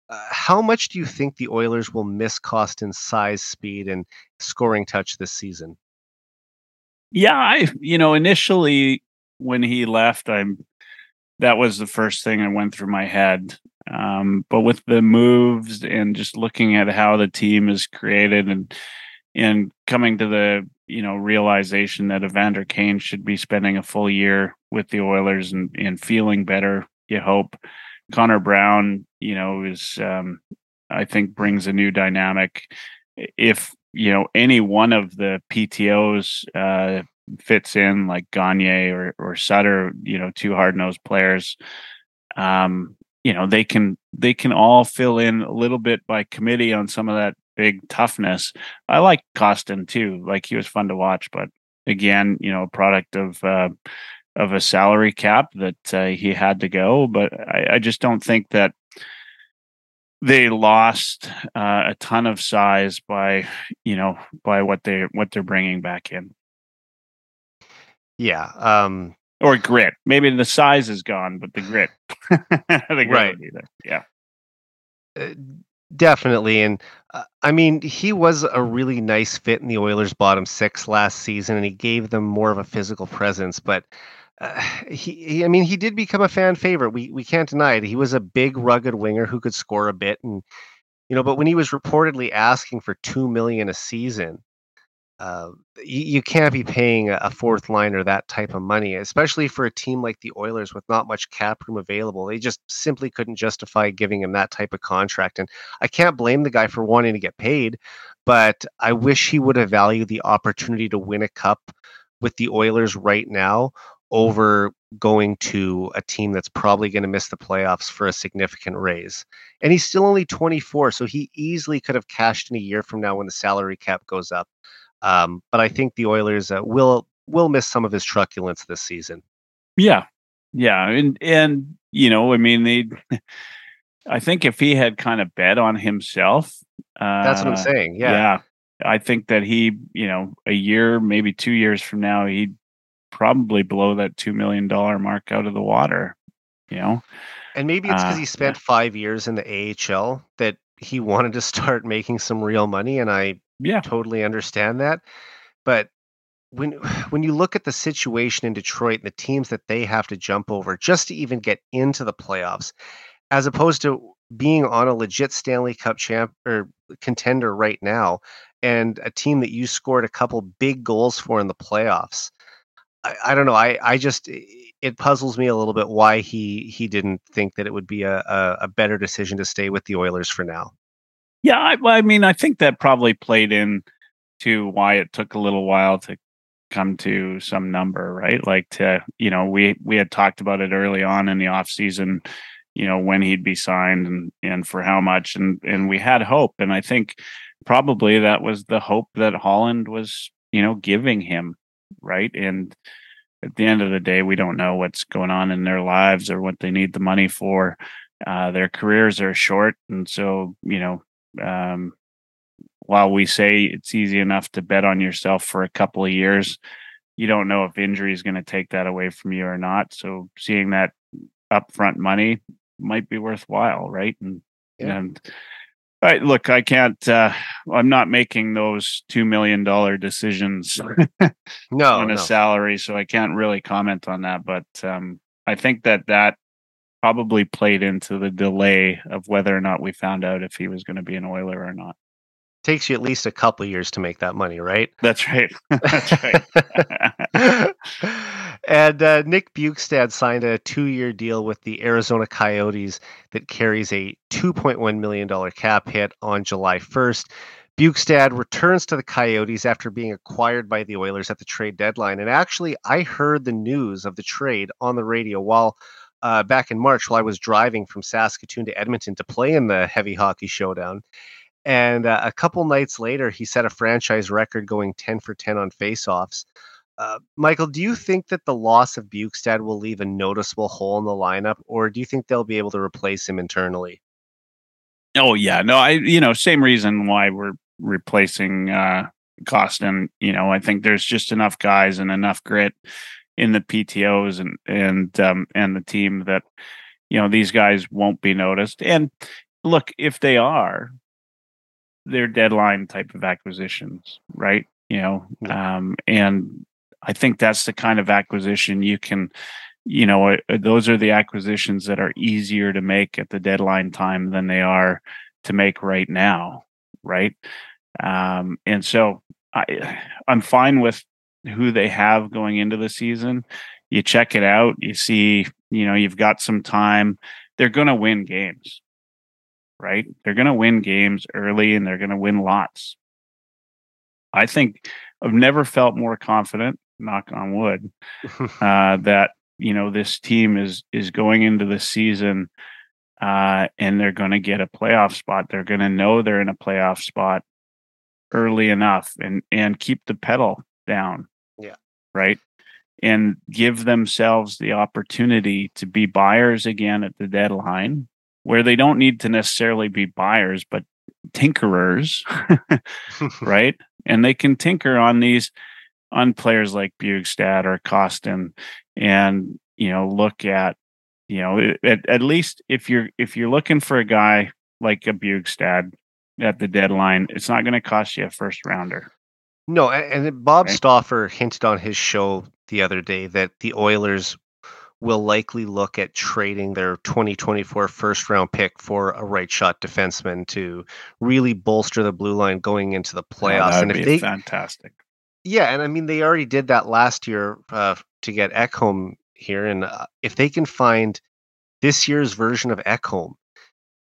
Uh, how much do you think the Oilers will miss Costin's size, speed, and scoring touch this season? Yeah, I, you know, initially when he left, I'm, that was the first thing that went through my head. Um, but with the moves and just looking at how the team is created and and coming to the, you know, realization that Evander Kane should be spending a full year with the Oilers and, and feeling better, you hope. Connor Brown, you know, is um, I think brings a new dynamic. If, you know, any one of the P T Os uh, fits in, like Gagner or, or Sutter, you know, two hard-nosed players, um, you know, they can they can all fill in a little bit by committee on some of that big toughness. I like Costin too. Like, he was fun to watch, but again, you know, a product of uh, of a salary cap that uh, he had to go. But I, I just don't think that they lost uh, a ton of size by, you know, by what they what they're bringing back in. Yeah. Um, or grit. Maybe the size is gone, but the grit. I think right. Yeah. Uh, definitely. And uh, I mean, he was a really nice fit in the Oilers bottom six last season, and he gave them more of a physical presence, but Uh, he, he, I mean, he did become a fan favorite. We we can't deny it. He was a big, rugged winger who could score a bit, and you know. But when he was reportedly asking for two million a season, uh, you, you can't be paying a fourth liner that type of money, especially for a team like the Oilers with not much cap room available. They just simply couldn't justify giving him that type of contract. And I can't blame the guy for wanting to get paid, but I wish he would have valued the opportunity to win a cup with the Oilers right now over going to a team that's probably going to miss the playoffs for a significant raise. And he's still only twenty-four, so he easily could have cashed in a year from now when the salary cap goes up. Um, but I think the Oilers uh, will will miss some of his truculence this season. Yeah, yeah, and and you know, I mean, they. I think if he had kind of bet on himself, uh, that's what I'm saying. Yeah, yeah, I think that he, you know, a year, maybe two years from now, he'd probably blow that two million dollars mark out of the water, you know? And maybe it's because uh, he spent yeah. five years in the A H L that he wanted to start making some real money. And I yeah. totally understand that. But when, when you look at the situation in Detroit, and the teams that they have to jump over just to even get into the playoffs, as opposed to being on a legit Stanley Cup champ or contender right now, and a team that you scored a couple big goals for in the playoffs, I, I don't know. I, I just, it puzzles me a little bit why he, he didn't think that it would be a, a, a better decision to stay with the Oilers for now. Yeah. I, I mean, I think that probably played in to why it took a little while to come to some number, right? Like to, you know, we, we had talked about it early on in the off season, you know, when he'd be signed and, and for how much, and, and we had hope. And I think probably that was the hope that Holland was, you know, giving him. Right. And at the end of the day, we don't know what's going on in their lives or what they need the money for. Uh, their careers are short. And so, you know, um, while we say it's easy enough to bet on yourself for a couple of years, you don't know if injury is going to take that away from you or not. So seeing that upfront money might be worthwhile. Right. And, yeah. and all right, look, I can't, uh, I'm not making those two million dollars decisions no, on a no. salary, so I can't really comment on that. But um, I think that that probably played into the delay of whether or not we found out if he was going to be an Oiler or not. Takes you at least a couple of years to make that money, right? That's right. That's right. And uh, Nick Bjugstad signed a two-year deal with the Arizona Coyotes that carries a two point one million dollars cap hit on July first. Bjugstad returns to the Coyotes after being acquired by the Oilers at the trade deadline. And actually, I heard the news of the trade on the radio while uh, back in March while I was driving from Saskatoon to Edmonton to play in the Heavy Hockey Showdown. And uh, a couple nights later, he set a franchise record going ten for ten on faceoffs. Uh, Michael, do you think that the loss of Bjugstad will leave a noticeable hole in the lineup, or do you think they'll be able to replace him internally? Oh, yeah. No, I, you know, same reason why we're replacing uh, Costin. You know, I think there's just enough guys and enough grit in the P T Os and, and, um, and the team that, you know, these guys won't be noticed. And look, if they are, they're deadline type of acquisitions, right? You know, um, and, I think that's the kind of acquisition you can, you know, those are the acquisitions that are easier to make at the deadline time than they are to make right now, right? Um, and so I, I'm fine with who they have going into the season. You check it out, you see, you know, you've got some time. They're going to win games, right? They're going to win games early, and they're going to win lots. I think I've never felt more confident, knock on wood, uh, that, you know, this team is, is going into the season uh, and they're going to get a playoff spot. They're going to know they're in a playoff spot early enough and, and keep the pedal down. Yeah. Right. And give themselves the opportunity to be buyers again at the deadline, where they don't need to necessarily be buyers, but tinkerers, right? And they can tinker on these, on players like Bjugstad or Kostin, and, you know, look at, you know, at, at least if you're, if you're looking for a guy like a Bjugstad at the deadline, it's not going to cost you a first rounder. No. And, and Bob right? Stauffer hinted on his show the other day that the Oilers will likely look at trading their twenty twenty-four first round pick for a right shot defenseman to really bolster the blue line going into the playoffs. Yeah, and if they fantastic. Yeah. And I mean, they already did that last year uh, to get Ekholm here. And uh, if they can find this year's version of Ekholm,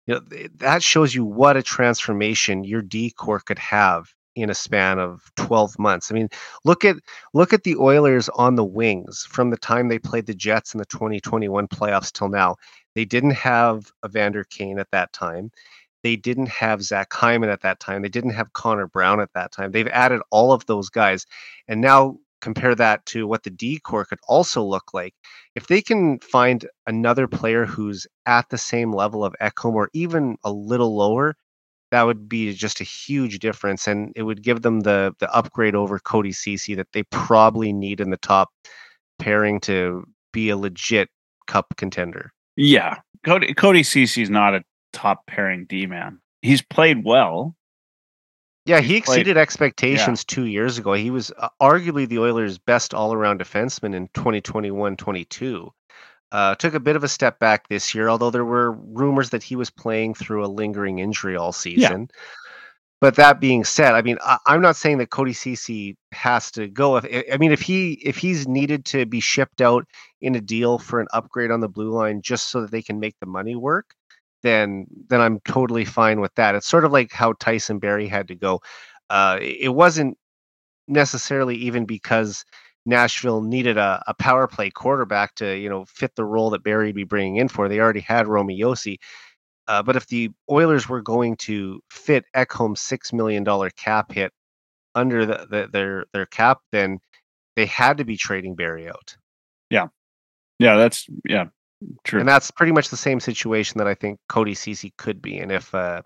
you know, th- that shows you what a transformation your D corps could have in a span of twelve months. I mean, look at look at the Oilers on the wings from the time they played the Jets in the twenty twenty-one playoffs till now. They didn't have Evander Kane at that time. They didn't have Zach Hyman at that time. They didn't have Connor Brown at that time. They've added all of those guys. And now compare that to what the D Corps could also look like. If they can find another player who's at the same level of Ekholm or even a little lower, that would be just a huge difference, and it would give them the the upgrade over Cody Ceci that they probably need in the top pairing to be a legit cup contender. Yeah, Cody Cody Ceci is not a top pairing D-man. He's played well. Yeah, He's he exceeded played, expectations yeah. two years ago. He was arguably the Oilers' best all-around defenseman in twenty twenty-one twenty-two. Uh, took a bit of a step back this year, although there were rumors that he was playing through a lingering injury all season. Yeah. But that being said, I mean, I, I'm not saying that Cody Ceci has to go. If, I mean, if he if he's needed to be shipped out in a deal for an upgrade on the blue line just so that they can make the money work, then then I'm totally fine with that. It's sort of like how Tyson Barrie had to go. Uh, it wasn't necessarily even because Nashville needed a, a power play quarterback to, you know, fit the role that Barrie would be bringing in for. They already had Romi Josi. Uh, but if the Oilers were going to fit Ekholm's six million dollars cap hit under the, the, their their cap, then they had to be trading Barrie out. Yeah. Yeah, that's, yeah, true. And that's pretty much the same situation that I think Cody Ceci could be. And if uh,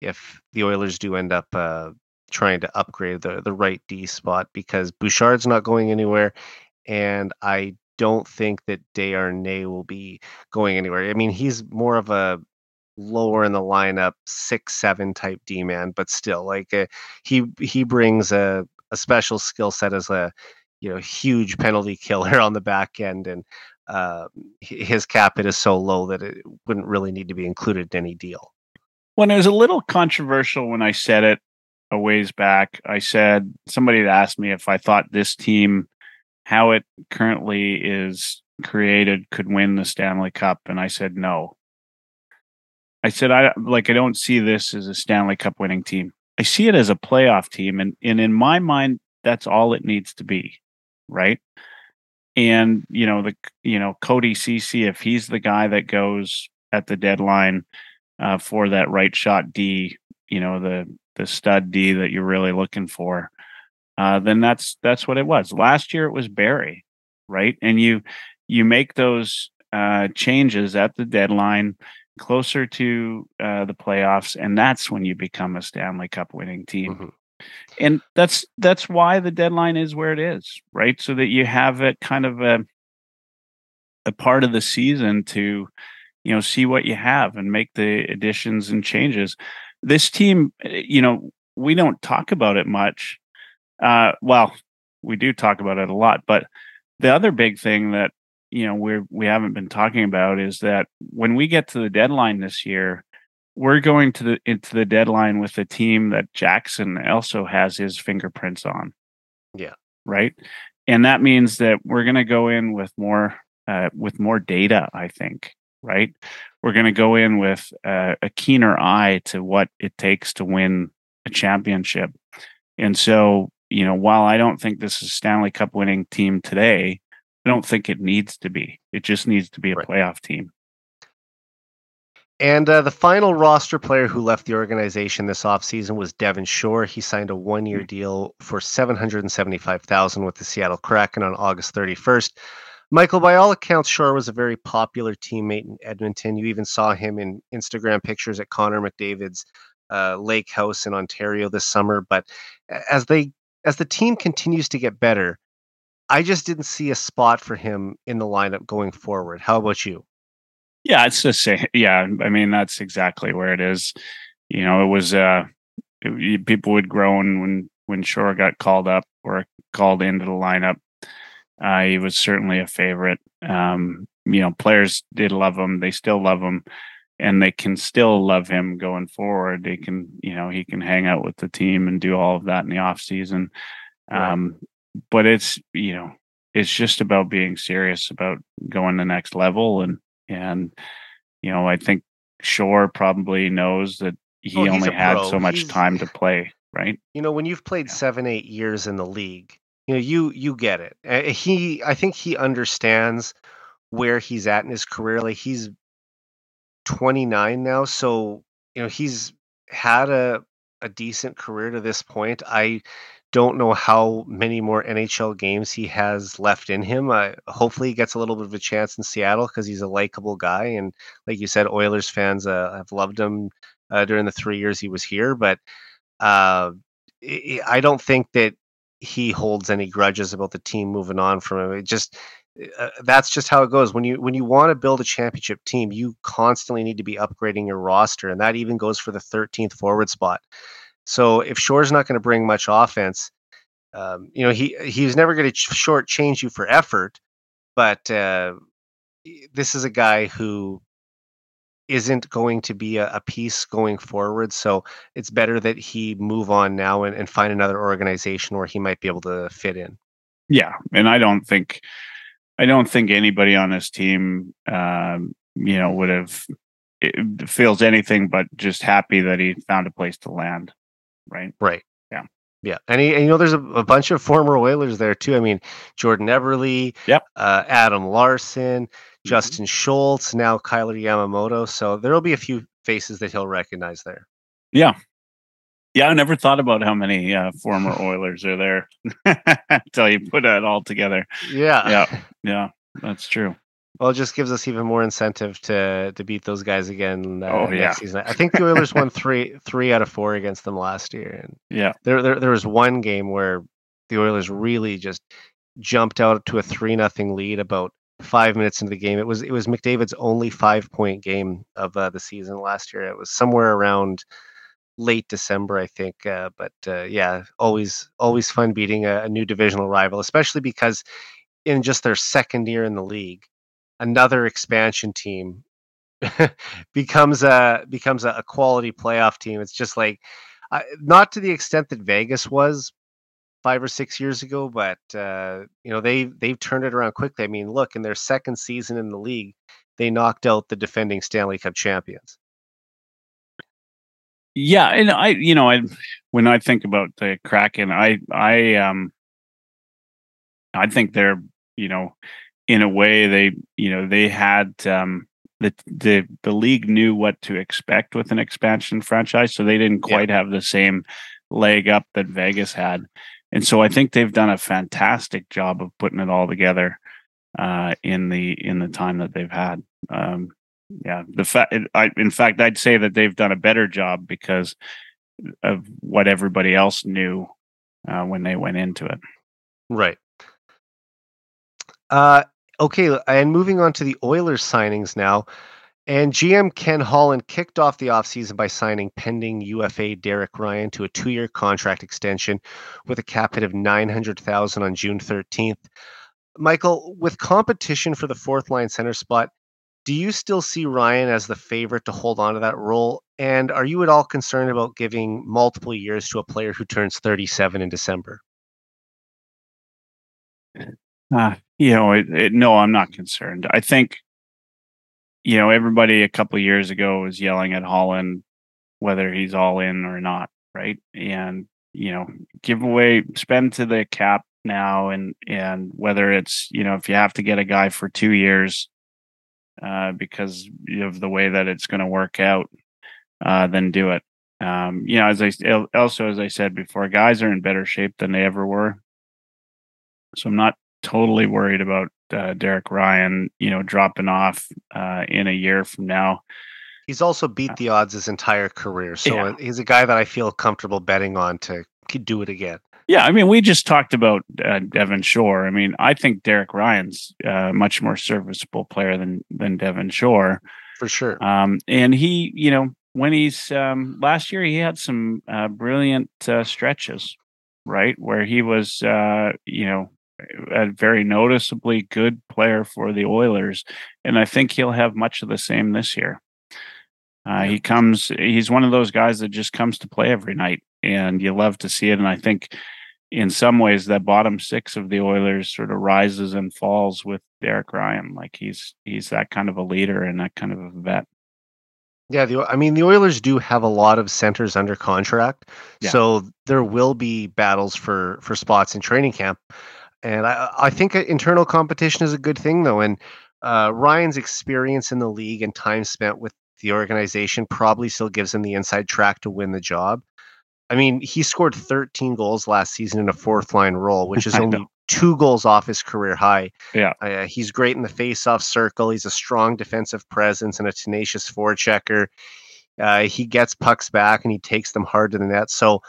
if the Oilers do end up uh, trying to upgrade the, the right D spot, because Bouchard's not going anywhere, and I don't think that Desharnais will be going anywhere. I mean, he's more of a lower in the lineup six seven type D man, but still, like uh, he he brings a, a special skill set as a, you know, huge penalty killer on the back end, and uh, his cap hit is so low that it wouldn't really need to be included in any deal. When it was a little controversial when I said it a ways back, I said, somebody had asked me if I thought this team, how it currently is created, could win the Stanley Cup, and I said no. I said I like I don't see this as a Stanley Cup winning team. I see it as a playoff team, and and in my mind, that's all it needs to be, right? And you know the you know Cody Ceci, if he's the guy that goes at the deadline uh, for that right shot D, you know the the stud D that you're really looking for, uh, then that's, that's what it was. Last year it was Barrie, right? And you, you make those uh, changes at the deadline closer to uh, the playoffs. And that's when you become a Stanley Cup winning team. Mm-hmm. And that's, that's why the deadline is where it is, right? So that you have it kind of a, a part of the season to, you know, see what you have and make the additions and changes. This team, you know, we don't talk about it much. Uh, well, we do talk about it a lot, but the other big thing that, you know, we're, we haven't been talking about is that when we get to the deadline this year, we're going to the, into the deadline with a team that Jackson also has his fingerprints on. Yeah. Right. And that means that we're going to go in with more, uh, with more data, I think. Right. We're going to go in with uh, a keener eye to what it takes to win a championship. And so, you know, while I don't think this is a Stanley Cup winning team today, I don't think it needs to be. It just needs to be a right. playoff team. And uh, the final roster player who left the organization this offseason was Devin Shore. He signed a one-year deal for seven hundred seventy-five thousand dollars with the Seattle Kraken on August thirty-first. Michael, by all accounts, Shore was a very popular teammate in Edmonton. You even saw him in Instagram pictures at Connor McDavid's uh, lake house in Ontario this summer. But as they as the team continues to get better, I just didn't see a spot for him in the lineup going forward. How about you? Yeah, it's the same. Yeah, I mean, that's exactly where it is. You know, it was uh, it, people would groan when when Shore got called up or called into the lineup. Uh, he was certainly a favorite. Um, you know, players did love him. They still love him, and they can still love him going forward. They can, you know, he can hang out with the team and do all of that in the off season. Um, yeah. But it's, you know, it's just about being serious about going the next level. And, and, you know, I think Shore probably knows that he oh, only had so much he's... time to play. Right. You know, when you've played yeah. seven, eight years in the league, you know, you you get it. Uh, he, I think he understands where he's at in his career. Like, he's twenty-nine now, so you know he's had a a decent career to this point. I don't know how many more N H L games he has left in him. Uh, hopefully, he gets a little bit of a chance in Seattle because he's a likable guy, and like you said, Oilers fans uh, have loved him uh, during the three years he was here. But uh, I don't think that he holds any grudges about the team moving on from him. It just uh, that's just how it goes. When you when you want to build a championship team, you constantly need to be upgrading your roster, and that even goes for the thirteenth forward spot. So if Shore's not going to bring much offense, um, you know he he's never going to ch- shortchange you for effort. But uh, this is a guy who isn't going to be a, a piece going forward. So it's better that he move on now and, and find another organization where he might be able to fit in. Yeah. And I don't think, I don't think anybody on this team, um, you know, would have it feels anything, but just happy that he found a place to land. Right. Right. Yeah. Yeah. And, he, and you know, there's a, a bunch of former Oilers there too. I mean, Jordan Eberle, yep. uh, Adam Larson, Justin Schultz, now Kyler Yamamoto. So there'll be a few faces that he'll recognize there. Yeah. Yeah, I never thought about how many uh, former Oilers are there until you put it all together. Yeah. Yeah. Yeah, that's true. Well, it just gives us even more incentive to to beat those guys again uh, oh, next yeah. season. I think the Oilers won three three out of four against them last year. And yeah. There, there there was one game where the Oilers really just jumped out to a three nothing lead about five minutes into the game. It was it was McDavid's only five point game of uh, the season last year. It was somewhere around late December, I think. Uh, but uh, yeah, always always fun beating a, a new divisional rival, especially because in just their second year in the league, another expansion team becomes a becomes a, a quality playoff team. It's just like uh, not to the extent that Vegas was five or six years ago, but uh, you know they they've turned it around quickly. I mean, look, in their second season in the league, they knocked out the defending Stanley Cup champions. Yeah, and I, you know, I when I think about the Kraken, I I um I think they're, you know, in a way they, you know, they had um the the the league knew what to expect with an expansion franchise, so they didn't quite yeah. have the same leg up that Vegas had. And so I think they've done a fantastic job of putting it all together uh, in the in the time that they've had. Um, yeah, the fact, in fact, I'd say that they've done a better job because of what everybody else knew uh, when they went into it. Right. Uh, okay, and moving on to the Oilers signings now. And G M Ken Holland kicked off the offseason by signing pending U F A Derek Ryan to a two-year contract extension with a cap hit of nine hundred thousand dollars on June thirteenth. Michael, with competition for the fourth-line center spot, do you still see Ryan as the favorite to hold on to that role? And are you at all concerned about giving multiple years to a player who turns thirty-seven in December? Uh, you know, it, it, no, I'm not concerned. I think, you know, everybody a couple of years ago was yelling at Holland whether he's all in or not, right? And, you know, give away, spend to the cap now, and and whether it's, you know, if you have to get a guy for two years, uh, because of the way that it's going to work out, uh, then do it. Um, you know, as I also, as I said before, guys are in better shape than they ever were. So I'm not totally worried about uh, Derek Ryan, you know, dropping off uh, in a year from now. He's also beat the odds his entire career. So yeah. He's a guy that I feel comfortable betting on to do it again. Yeah, I mean, we just talked about uh, Devin Shore. I mean, I think Derek Ryan's a uh, much more serviceable player than than Devin Shore. For sure. Um, and he, you know, when he's um, last year, he had some uh, brilliant uh, stretches, right? Where he was, uh, you know, a very noticeably good player for the Oilers. And I think he'll have much of the same this year. Uh, he comes, he's one of those guys that just comes to play every night, and you love to see it. And I think in some ways that bottom six of the Oilers sort of rises and falls with Derek Ryan. Like he's, he's that kind of a leader and that kind of a vet. Yeah. The, I mean, the Oilers do have a lot of centers under contract, yeah. So there will be battles for, for spots in training camp. And I, I think internal competition is a good thing though. And uh, Ryan's experience in the league and time spent with the organization probably still gives him the inside track to win the job. I mean, he scored thirteen goals last season in a fourth line role, which is only two goals off his career high. Yeah. Uh, he's great in the face-off circle. He's a strong defensive presence and a tenacious forechecker. Uh, he gets pucks back and he takes them hard to the net. So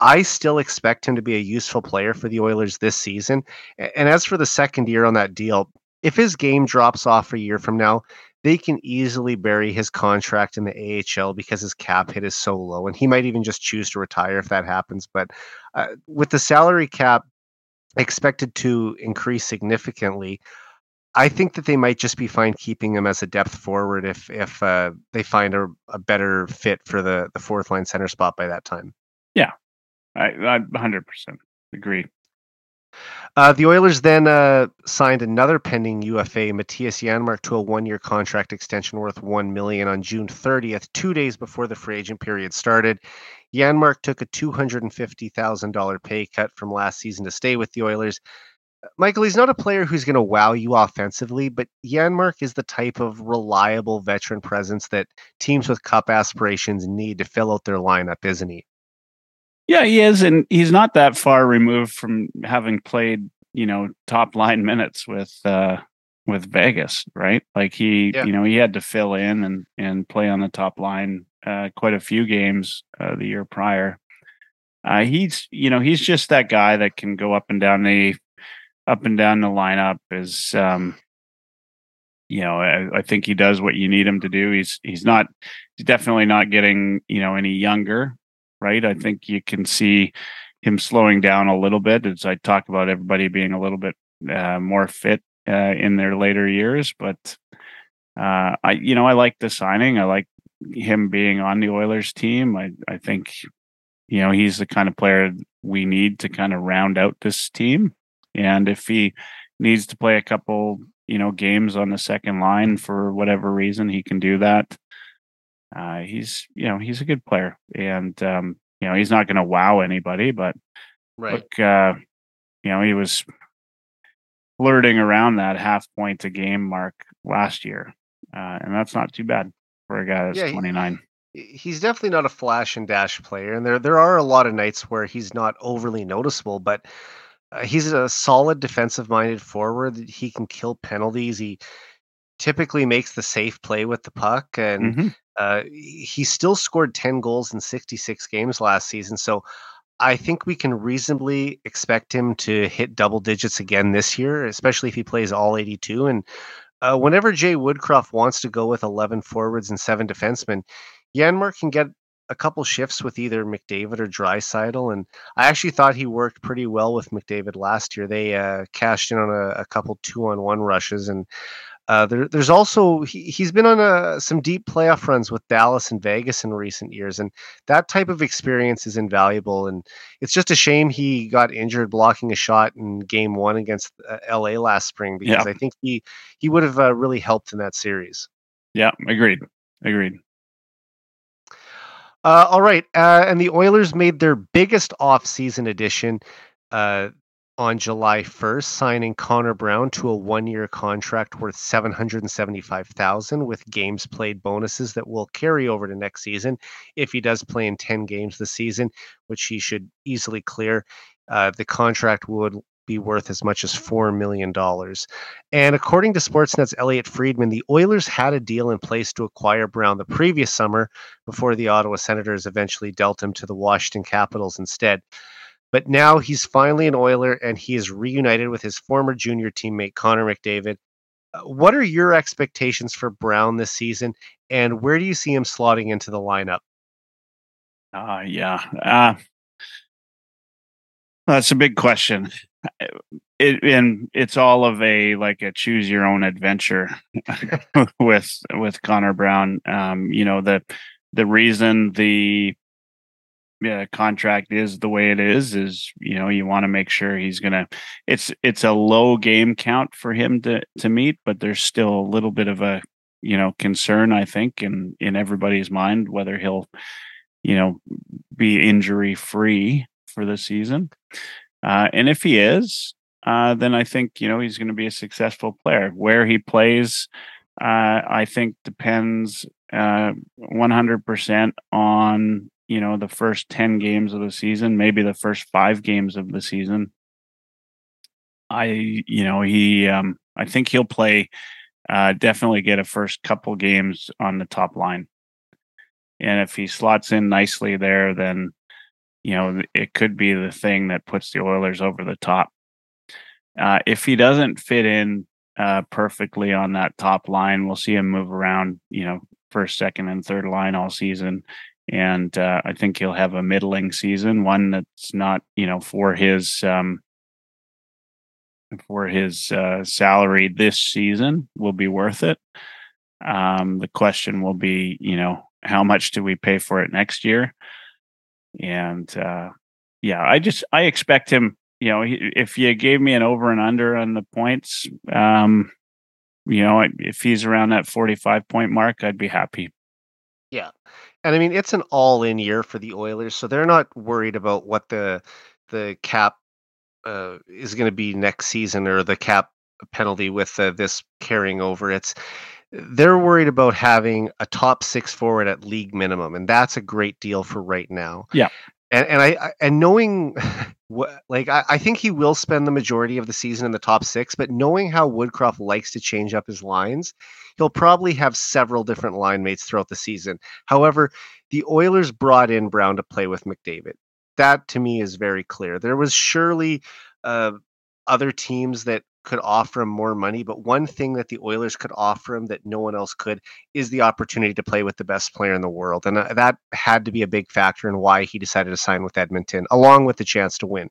I still expect him to be a useful player for the Oilers this season. And as for the second year on that deal, if his game drops off a year from now, they can easily bury his contract in the A H L because his cap hit is so low, and he might even just choose to retire if that happens. But uh, with the salary cap expected to increase significantly, I think that they might just be fine keeping him as a depth forward if if uh, they find a, a better fit for the, the fourth line center spot by that time. Yeah, I, I one hundred percent agree. Uh, the Oilers then uh, signed another pending U F A, Matthias Janmark, to a one-year contract extension worth one million dollars on June thirtieth, two days before the free agent period started. Janmark took a two hundred fifty thousand dollars pay cut from last season to stay with the Oilers. Michael, he's not a player who's going to wow you offensively, but Janmark is the type of reliable veteran presence that teams with cup aspirations need to fill out their lineup, isn't he? Yeah, he is, and he's not that far removed from having played, you know, top line minutes with uh, with Vegas, right? Like he, yeah. you know, he had to fill in and and play on the top line uh, quite a few games uh, the year prior. Uh, he's, you know, he's just that guy that can go up and down the up and down the lineup. Is, um, you know, I, I think he does what you need him to do. He's he's not, he's definitely not getting, you know, any younger. Right. I think you can see him slowing down a little bit as I talk about everybody being a little bit uh, more fit uh, in their later years. But, uh, I, you know, I like the signing. I like him being on the Oilers team. I, I think, you know, he's the kind of player we need to kind of round out this team. And if he needs to play a couple, you know, games on the second line for whatever reason, he can do that. Uh, he's, you know, he's a good player, and um, you know, he's not going to wow anybody. But right. look, uh, you know, he was flirting around that half point a game mark last year, uh, and that's not too bad for a guy that's yeah, twenty-nine. He, he's definitely not a flash and dash player, and there there are a lot of nights where he's not overly noticeable, but uh, he's a solid defensive-minded forward. He can kill penalties. He typically makes the safe play with the puck, and. Mm-hmm. Uh, he still scored ten goals in sixty-six games last season. So I think we can reasonably expect him to hit double digits again this year, especially if he plays all eighty-two. And uh, whenever Jay Woodcroft wants to go with eleven forwards and seven defensemen, Janmark can get a couple shifts with either McDavid or Draisaitl. And I actually thought he worked pretty well with McDavid last year. They uh, cashed in on a, a couple two-on-one rushes, and Uh, there, there's also he, he's been on a, some deep playoff runs with Dallas and Vegas in recent years, and that type of experience is invaluable. And it's just a shame he got injured blocking a shot in Game One against uh, L A last spring, because yeah. I think he he would have uh, really helped in that series. Yeah, agreed, agreed. Uh, all right, uh, and the Oilers made their biggest offseason addition. Uh, on July first, signing Connor Brown to a one-year contract worth seven hundred seventy-five thousand dollars with games played bonuses that will carry over to next season if he does play in ten games this season, which he should easily clear. Uh, the contract would be worth as much as four million dollars. And according to Sportsnet's Elliot Friedman, the Oilers had a deal in place to acquire Brown the previous summer before the Ottawa Senators eventually dealt him to the Washington Capitals instead. But now he's finally an Oiler, and he is reunited with his former junior teammate, Connor McDavid. What are your expectations for Brown this season, and where do you see him slotting into the lineup? Uh, yeah, uh, that's a big question. It, and it's all of a like a choose your own adventure with with Connor Brown. Um, you know, the the reason the yeah, contract is the way it is is, you know, you want to make sure he's gonna. It's it's a low game count for him to to meet, but there's still a little bit of a you know concern, I think, in in everybody's mind whether he'll you know be injury free for the season. Uh, and if he is, uh, then I think, you know, he's going to be a successful player. Where he plays, uh, I think, depends uh, one hundred percent on, you know, the first ten games of the season, maybe the first five games of the season. I, you know, he, um, I think he'll play, uh, definitely get a first couple games on the top line. And if he slots in nicely there, then, you know, it could be the thing that puts the Oilers over the top. Uh, if he doesn't fit in uh, perfectly on that top line, we'll see him move around, you know, first, second, and third line all season. And uh, I think he'll have a middling season, one that's not, you know, for his um, for his uh, salary this season will be worth it. Um, the question will be, you know, how much do we pay for it next year? And, uh, yeah, I just, I expect him, you know, he, if you gave me an over and under on the points, um, you know, if he's around that forty-five point mark, I'd be happy. Yeah. And I mean, it's an all in year for the Oilers, so they're not worried about what the, the cap, uh, is going to be next season or the cap penalty with uh, this carrying over. It's, They're worried about having a top six forward at league minimum, and that's a great deal for right now. Yeah, and and I, I and knowing what, like I, I think he will spend the majority of the season in the top six, but knowing how Woodcroft likes to change up his lines, he'll probably have several different line mates throughout the season. However, the Oilers brought in Brown to play with McDavid. That to me is very clear. There was surely uh, other teams that could offer him more money, but one thing that the Oilers could offer him that no one else could is the opportunity to play with the best player in the world. And that had to be a big factor in why he decided to sign with Edmonton, along with the chance to win.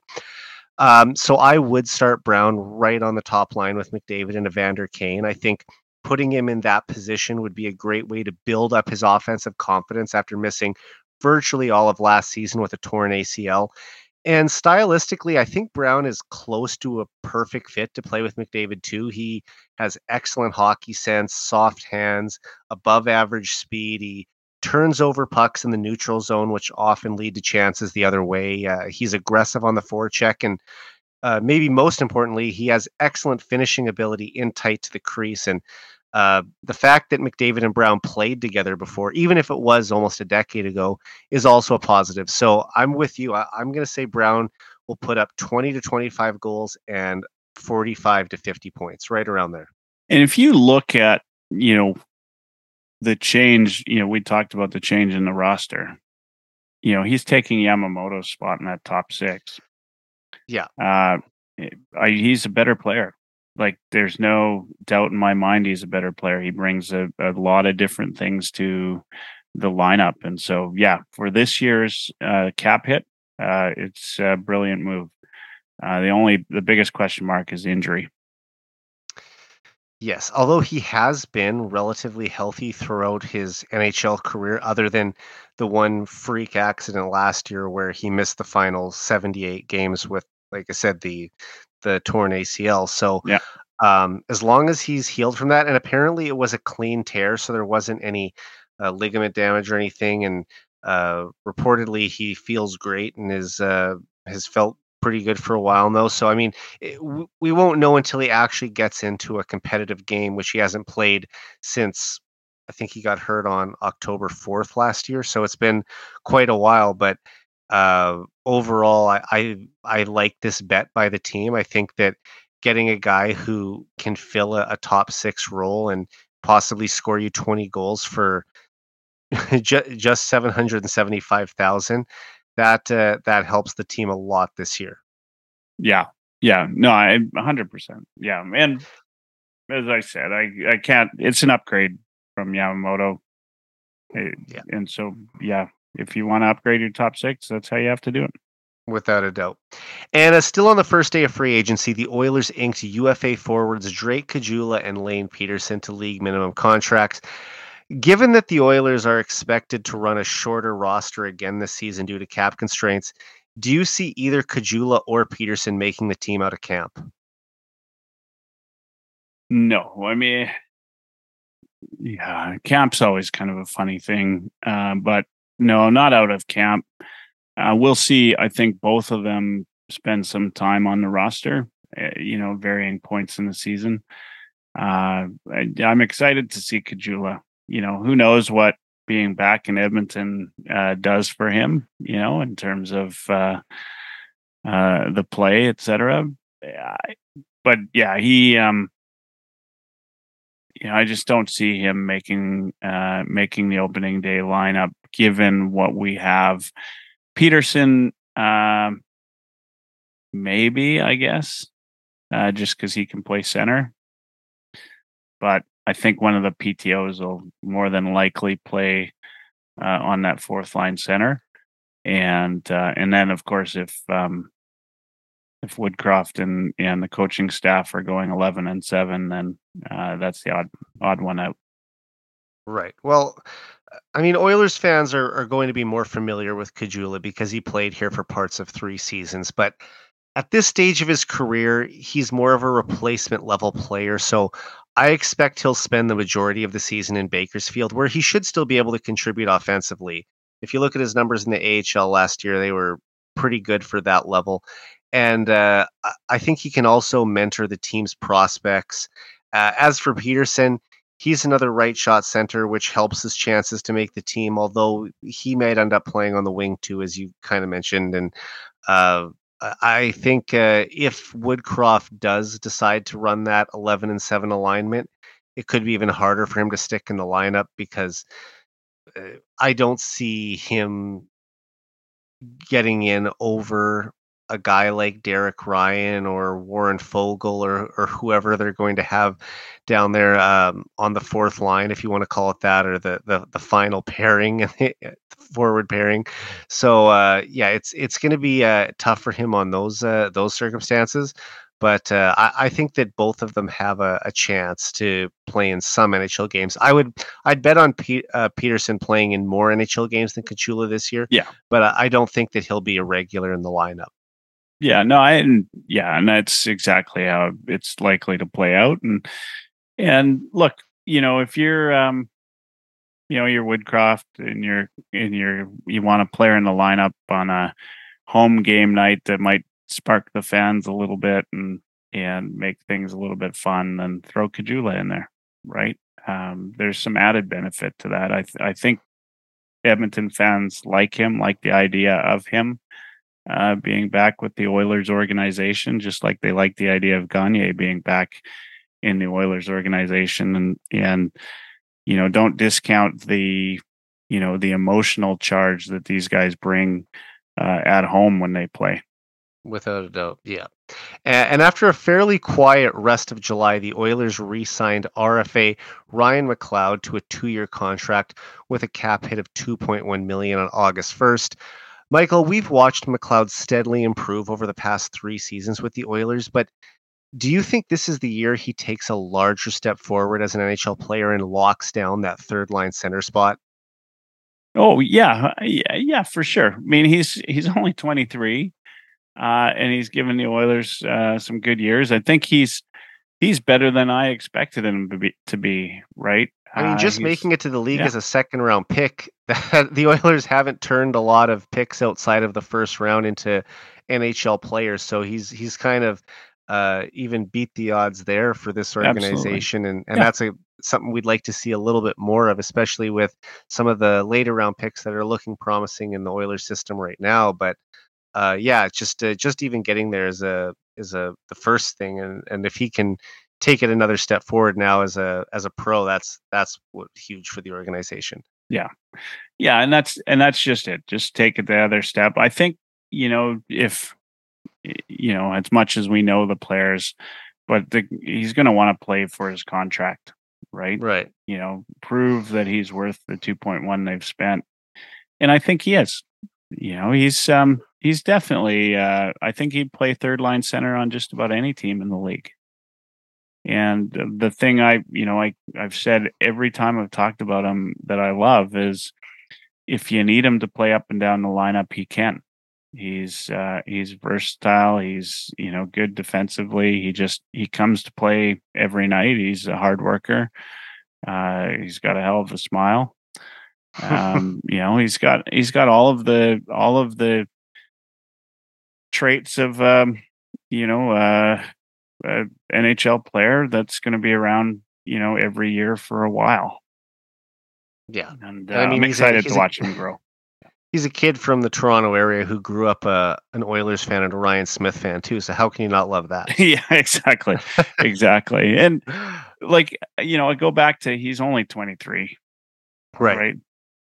Um, so I would start Brown right on the top line with McDavid and Evander Kane. I think putting him in that position would be a great way to build up his offensive confidence after missing virtually all of last season with a torn A C L. And stylistically, I think Brown is close to a perfect fit to play with McDavid too. He has excellent hockey sense, soft hands, above average speed. He turns over pucks in the neutral zone, which often lead to chances the other way. Uh, he's aggressive on the forecheck. And uh, maybe most importantly, he has excellent finishing ability in tight to the crease. And Uh, the fact that McDavid and Brown played together before, even if it was almost a decade ago, is also a positive. So I'm with you. I, I'm going to say Brown will put up twenty to twenty-five goals and forty-five to fifty points, right around there. And if you look at, you know, the change, you know, we talked about the change in the roster. You know, he's taking Yamamoto's spot in that top six. Yeah. Uh, I, he's a better player. Like, there's no doubt in my mind he's a better player. He brings a, a lot of different things to the lineup. And so, yeah, for this year's uh, cap hit, uh, it's a brilliant move. Uh, the only, the biggest question mark is injury. Yes, although he has been relatively healthy throughout his N H L career, other than the one freak accident last year where he missed the final seventy-eight games with, like I said, the... the torn A C L. So yeah. um, as long as he's healed from that, and apparently it was a clean tear, so there wasn't any uh, ligament damage or anything. And uh, reportedly he feels great and is, uh, has felt pretty good for a while now. So, I mean, it, we won't know until he actually gets into a competitive game, which he hasn't played since I think he got hurt on October fourth last year. So it's been quite a while, but uh, overall, I, I, I like this bet by the team. I think that getting a guy who can fill a, a top six role and possibly score you twenty goals for just, just seven hundred seventy-five thousand, that, uh, that helps the team a lot this year. Yeah. Yeah. No, I one hundred percent. Yeah. And as I said, I, I can't, it's an upgrade from Yamamoto. Yeah. And so, yeah, if you want to upgrade your top six, that's how you have to do it. Without a doubt. And uh, still on the first day of free agency, the Oilers inked U F A forwards Drake Caggiula and Lane Peterson to league minimum contracts. Given that the Oilers are expected to run a shorter roster again this season due to cap constraints, do you see either Caggiula or Peterson making the team out of camp? No, I mean, yeah, camp's always kind of a funny thing, uh, but no, not out of camp. Uh, we'll see. I think both of them spend some time on the roster, uh, you know, varying points in the season. Uh, I, I'm excited to see Caggiula. You know, who knows what being back in Edmonton uh, does for him, you know, in terms of uh, uh, the play, et cetera. But yeah, he, um, you know, I just don't see him making, uh, making the opening day lineup, given what we have. Peterson, uh, maybe, I guess, uh, just because he can play center. But I think one of the P T Os will more than likely play uh, on that fourth line center. And uh, and then, of course, if um, if Woodcroft and, and the coaching staff are going eleven and seven, then uh, that's the odd, odd one out. Right. Well, I mean, Oilers fans are, are going to be more familiar with Caggiula because he played here for parts of three seasons. But at this stage of his career, he's more of a replacement level player. So I expect he'll spend the majority of the season in Bakersfield, where he should still be able to contribute offensively. If you look at his numbers in the A H L last year, they were pretty good for that level. And uh, I think he can also mentor the team's prospects. Uh, as for Peterson, he's another right shot center, which helps his chances to make the team, although he might end up playing on the wing too, as you kind of mentioned. And uh, I think uh, if Woodcroft does decide to run that eleven and seven alignment, it could be even harder for him to stick in the lineup, because uh, I don't see him getting in over a guy like Derek Ryan or Warren Fogle or or whoever they're going to have down there um, on the fourth line, if you want to call it that, or the the, the final pairing, forward pairing. So uh, yeah, it's it's going to be uh, tough for him on those uh, those circumstances. But uh, I, I think that both of them have a, a chance to play in some N H L games. I would, I'd bet on P, uh, Peterson playing in more N H L games than Caggiula this year. Yeah, but I, I don't think that he'll be a regular in the lineup. Yeah, no, I yeah, and that's exactly how it's likely to play out. And and look, you know, if you're, um, you know, you're Woodcroft and you're in your, you want a player in the lineup on a home game night that might spark the fans a little bit and and make things a little bit fun, then throw Caggiula in there, right? Um, there's some added benefit to that. I th- I think Edmonton fans like him, like the idea of him. Uh, being back with the Oilers organization, just like they like the idea of Gagner being back in the Oilers organization. And, and, you know, don't discount the, you know, the emotional charge that these guys bring uh, at home when they play. Without a doubt. Yeah. And after a fairly quiet rest of July, the Oilers re-signed R F A Ryan McLeod to a two-year contract with a cap hit of two point one million dollars on August first. Michael, we've watched McLeod steadily improve over the past three seasons with the Oilers, but do you think this is the year he takes a larger step forward as an N H L player and locks down that third line center spot? Oh, yeah. Yeah, yeah, for sure. I mean, he's he's only twenty-three, uh, and he's given the Oilers uh, some good years. I think he's he's better than I expected him to be, to be right? I mean, just uh, making it to the league yeah. as a second round pick, that the Oilers haven't turned a lot of picks outside of the first round into N H L players. So he's he's kind of uh, even beat the odds there for this organization. Absolutely. And, and yeah. that's a something we'd like to see a little bit more of, especially with some of the later round picks that are looking promising in the Oilers system right now. But uh, yeah, just uh, just even getting there is a is a the first thing. And, and if he can take it another step forward now as a as a pro, that's that's what, huge for the organization. Yeah. Yeah. And that's, and that's just it. Just take it the other step. I think, you know, if, you know, as much as we know the players, but the, he's going to want to play for his contract, right? Right. You know, prove that he's worth the two point one they've spent. And I think he is, you know, he's, um, he's definitely, uh, I think he'd play third line center on just about any team in the league. And the thing I, you know, I, I've said every time I've talked about him that I love is if you need him to play up and down the lineup, he can. He's, uh, he's versatile. He's, you know, good defensively. He just, he comes to play every night. He's a hard worker. Uh, he's got a hell of a smile. Um, you know, he's got, he's got all of the, all of the traits of, um, you know, uh, Uh, N H L player that's going to be around, you know, every year for a while. Yeah, and uh, I mean, I'm excited a, to watch a, him grow. He's a kid from the Toronto area who grew up uh, an Oilers fan and a Ryan Smith fan too. So how can you not love that? Yeah, exactly, exactly. And like, you know, I go back to he's only twenty-three, right? Right.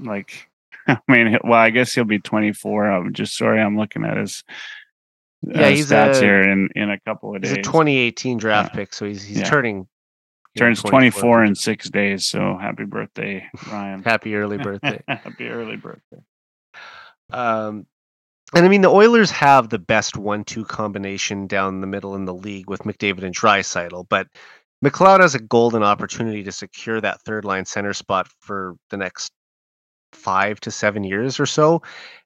Like, I mean, well, I guess he'll be twenty-four. I'm just sorry, I'm looking at his. Yeah, uh, he's stats a, here in, in a couple of he's days. He's a twenty eighteen draft yeah. pick, so he's he's yeah. turning turns know, twenty-four in six days. So happy birthday, Ryan! Happy early birthday! Happy early birthday! Um, and I mean the Oilers have the best one two combination down the middle in the league with McDavid and Draisaitl, but McLeod has a golden opportunity to secure that third line center spot for the next five to seven years or so.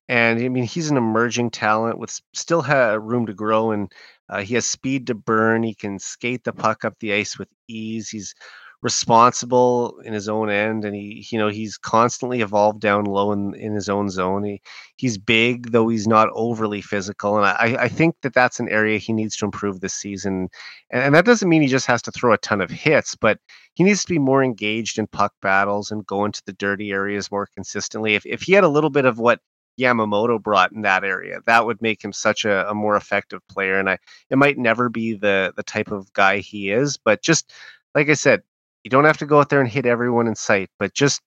And I mean, he's an emerging talent with still have room to grow, and uh, he has speed to burn. He can skate the puck up the ice with ease. He's responsible in his own end, and he, you know, he's constantly evolved down low in, in his own zone. He, he's big, though he's not overly physical, and I, I think that that's an area he needs to improve this season. And, and that doesn't mean he just has to throw a ton of hits, but he needs to be more engaged in puck battles and go into the dirty areas more consistently. If if he had a little bit of what Yamamoto brought in that area, that would make him such a, a more effective player. And I, it might never be the the type of guy he is, but just like I said, you don't have to go out there and hit everyone in sight, but just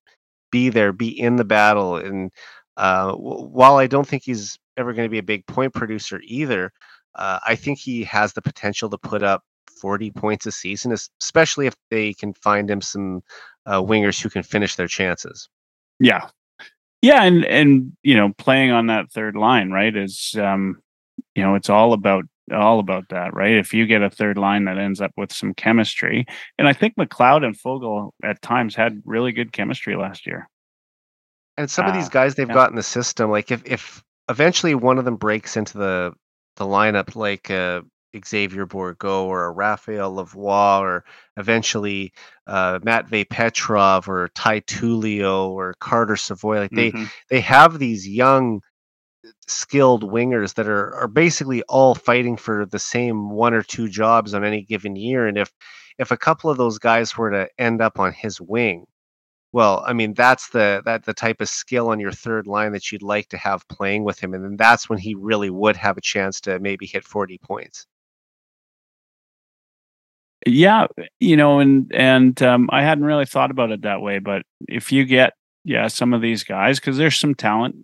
be there, be in the battle. And uh, while I don't think he's ever going to be a big point producer either, uh, I think he has the potential to put up forty points a season, especially if they can find him some uh, wingers who can finish their chances. Yeah. Yeah, and, and you know, playing on that third line, right, is um, you know, it's all about all about that, right? If you get a third line that ends up with some chemistry, and I think McLeod and Fogle at times had really good chemistry last year. And some uh, of these guys they've yeah. got in the system, like if if eventually one of them breaks into the the lineup, like uh, Xavier Bourgault or a Raphael Lavoie, or eventually uh, Matvei Petrov or Ty Tullio or Carter Savoie. Like they, mm-hmm. they have these young, skilled wingers that are are basically all fighting for the same one or two jobs on any given year. And if if a couple of those guys were to end up on his wing, well, I mean, that's the that the type of skill on your third line that you'd like to have playing with him, and then that's when he really would have a chance to maybe hit forty points. Yeah, you know, and and um, I hadn't really thought about it that way, but if you get, yeah, some of these guys, because there's some talent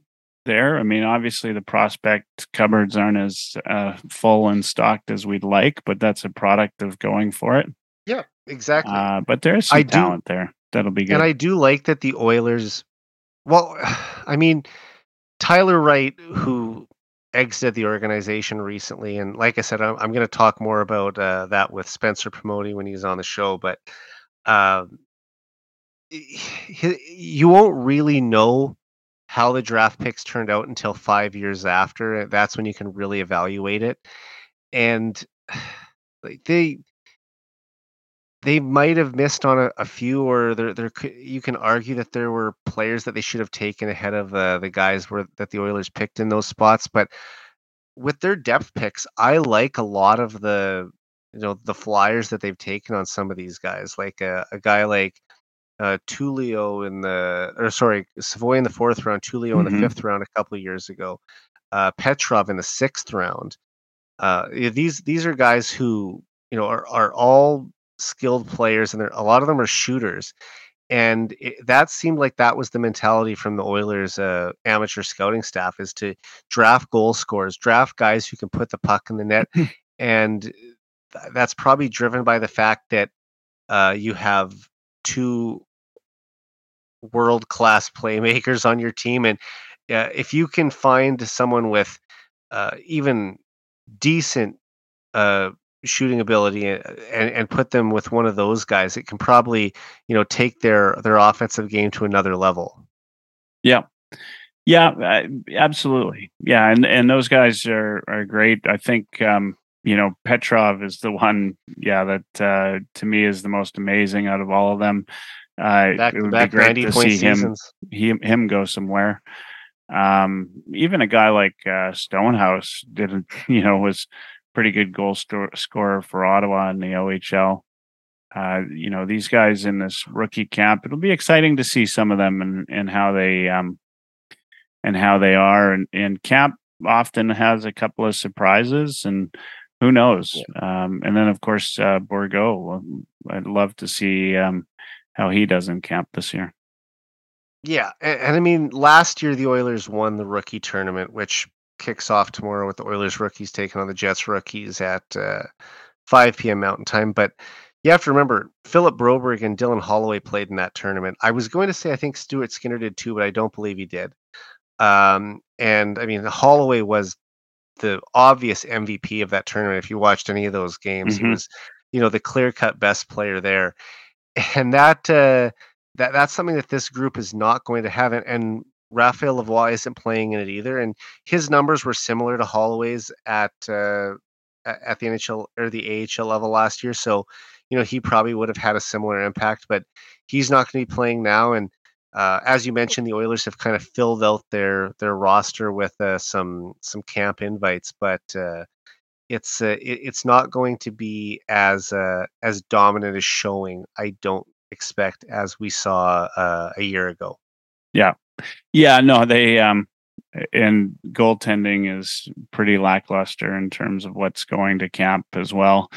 there. I mean, obviously the prospect cupboards aren't as uh, full and stocked as we'd like, but that's a product of going for it. Yeah, exactly. Uh, but there is some I talent do, there that'll be good. And I do like that the Oilers, well, I mean, Tyler Wright, who exited the organization recently, and like I said, I'm, I'm going to talk more about uh, that with Spencer Pimodi when he's on the show, but uh, he, you won't really know how the draft picks turned out until five years after. That's when you can really evaluate it. And like they they might have missed on a, a few, or there, there you can argue that there were players that they should have taken ahead of uh, the guys were that the Oilers picked in those spots. But with their depth picks, I like a lot of the, you know, the flyers that they've taken on some of these guys, like a, a guy like uh, Tullio in the, or sorry, Savoie in the fourth round, Tullio mm-hmm. in the fifth round a couple of years ago, uh, Petrov in the sixth round. Uh, these these are guys who, you know, are are all skilled players, and a lot of them are shooters. And it, that seemed like that was the mentality from the Oilers uh, amateur scouting staff, is to draft goal scorers, draft guys who can put the puck in the net. And th- that's probably driven by the fact that uh, you have two world-class playmakers on your team. And uh, if you can find someone with uh, even decent uh shooting ability and, and and put them with one of those guys, it can probably, you know, take their their offensive game to another level. Yeah, yeah, absolutely. Yeah, and and those guys are are great. I think um you know, Petrov is the one, yeah, that uh to me is the most amazing out of all of them. Uh back, it would back be great to see him, him him go somewhere. Um, even a guy like uh, Stonehouse didn't, you know, was pretty good goal stor- scorer for Ottawa in the O H L. Uh, you know, these guys in this rookie camp, it'll be exciting to see some of them and, and how they um and how they are. And, and camp often has a couple of surprises, and who knows? Yeah. Um, and then of course uh, Bourgault. I'd love to see um how he does in camp this year. Yeah, and, and I mean, last year the Oilers won the rookie tournament, which kicks off tomorrow with the Oilers rookies taking on the Jets rookies at uh, five p.m. Mountain Time. But you have to remember, Philip Broberg and Dylan Holloway played in that tournament. I was going to say I think Stuart Skinner did too, but I don't believe he did. Um, and I mean, Holloway was the obvious M V P of that tournament. If you watched any of those games, mm-hmm. he was, you know, the clear-cut best player there. And that... Uh, That that's something that this group is not going to have, and, and Raphael Lavoie isn't playing in it either. And his numbers were similar to Holloway's at uh, at the N H L or the A H L level last year. So, you know, he probably would have had a similar impact, but he's not going to be playing now. And uh, as you mentioned, the Oilers have kind of filled out their their roster with uh, some some camp invites, but uh, it's uh, it, it's not going to be as uh, as dominant as showing, I don't expect, as we saw uh, a year ago. Yeah. Yeah, no, they um and goaltending is pretty lackluster in terms of what's going to camp as well.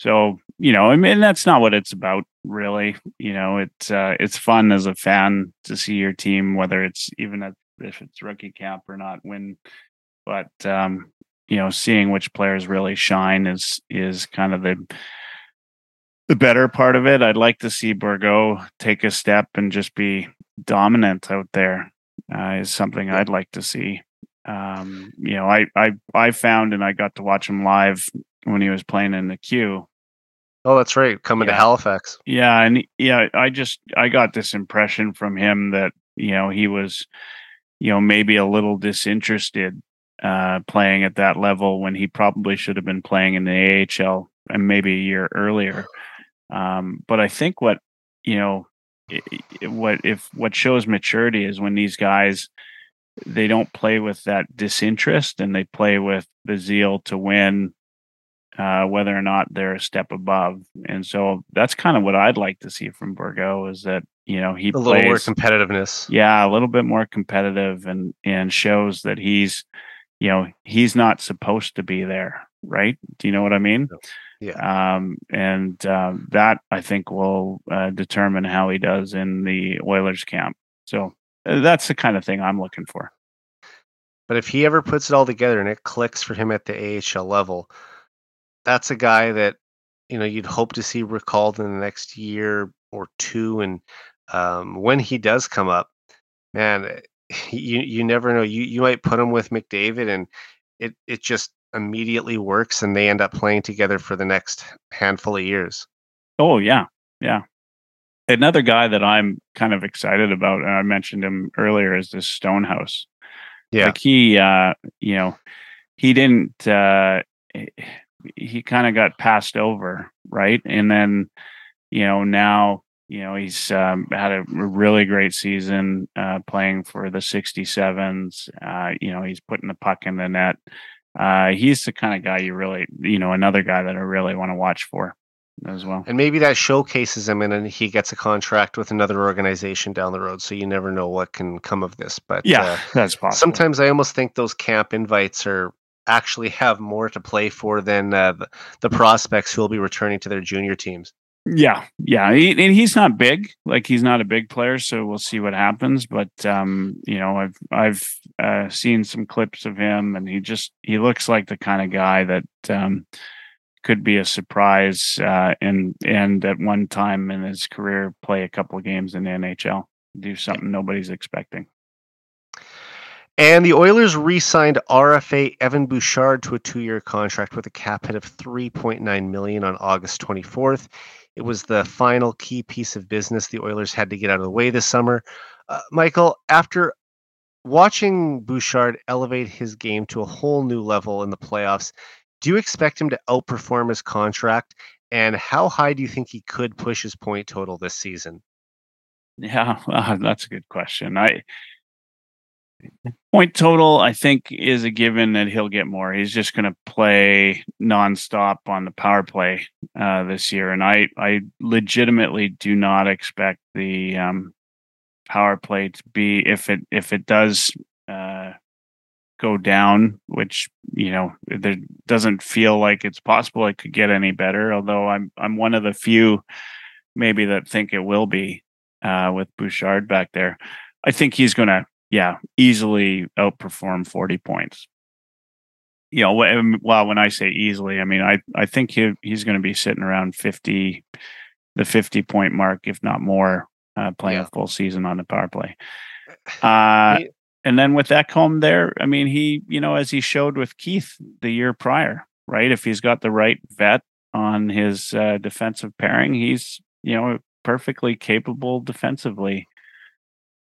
So, you know, I mean, that's not what it's about really. You know, it's uh, it's fun as a fan to see your team, whether it's even a, if it's rookie camp or not, win, but um, you know, seeing which players really shine is is kind of the the better part of it. I'd like to see Bourgault take a step and just be dominant out there uh, is something I'd like to see. Um, you know, I, I, I found, and I got to watch him live when he was playing in the Q. Oh, that's right. Coming yeah. to Halifax. Yeah. And yeah, I just, I got this impression from him that, you know, he was, you know, maybe a little disinterested uh, playing at that level when he probably should have been playing in the A H L and maybe a year earlier. Um, but I think what, you know, what if what shows maturity is when these guys, they don't play with that disinterest and they play with the zeal to win, uh, whether or not they're a step above. And so that's kind of what I'd like to see from Bourgault, is that, you know, he a plays, little more competitiveness. Yeah, a little bit more competitive, and and shows that he's, you know, he's not supposed to be there, right? Do you know what I mean? No. Yeah. Um, and uh, that, I think, will uh, determine how he does in the Oilers camp. So uh, that's the kind of thing I'm looking for. But if he ever puts it all together and it clicks for him at the A H L level, that's a guy that, you know, you'd hope to see recalled in the next year or two. And um, when he does come up, man, you you never know. You you might put him with McDavid, and it it just immediately works, and they end up playing together for the next handful of years. Oh yeah. Yeah. Another guy that I'm kind of excited about, and I mentioned him earlier, is this Stonehouse. Yeah. Like he, uh, you know, he didn't, uh, he kind of got passed over. Right. And then, you know, now, you know, he's um, had a really great season uh, playing for the sixty-sevens. Uh, you know, he's putting the puck in the net. uh, he's the kind of guy you really, you know, another guy that I really want to watch for as well. And maybe that showcases him and then he gets a contract with another organization down the road. So you never know what can come of this. But yeah, uh, that's possible. Sometimes I almost think those camp invites are actually have more to play for than uh, the, the prospects who will be returning to their junior teams. Yeah, yeah, he, and he's not big, like he's not a big player, so we'll see what happens. But um, you know, I've I've uh, seen some clips of him, and he just he looks like the kind of guy that um, could be a surprise, uh, and and at one time in his career, play a couple of games in the N H L, do something nobody's expecting. And the Oilers re-signed R F A Evan Bouchard to a two-year contract with a cap hit of three point nine million dollars on August twenty-fourth. It was the final key piece of business the Oilers had to get out of the way this summer. Uh, Michael, after watching Bouchard elevate his game to a whole new level in the playoffs, do you expect him to outperform his contract? And how high do you think he could push his point total this season? Yeah, uh, that's a good question. I... Point total, I think, is a given that he'll get more. He's just going to play nonstop on the power play uh, this year, and I, I legitimately do not expect the um, power play to be if it if it does uh, go down, which you know there doesn't feel like it's possible it could get any better. Although I'm I'm one of the few maybe that think it will be uh, with Bouchard back there. I think he's going to. Yeah, easily outperform forty points. You know, well, when I say easily, I mean, I, I think he, he's going to be sitting around fifty, the fifty-point mark, if not more, uh, playing yeah. a full season on the power play. Uh, he, and then with Ekholm there, I mean, he, you know, as he showed with Keith the year prior, right? If he's got the right vet on his uh, defensive pairing, he's, you know, perfectly capable defensively.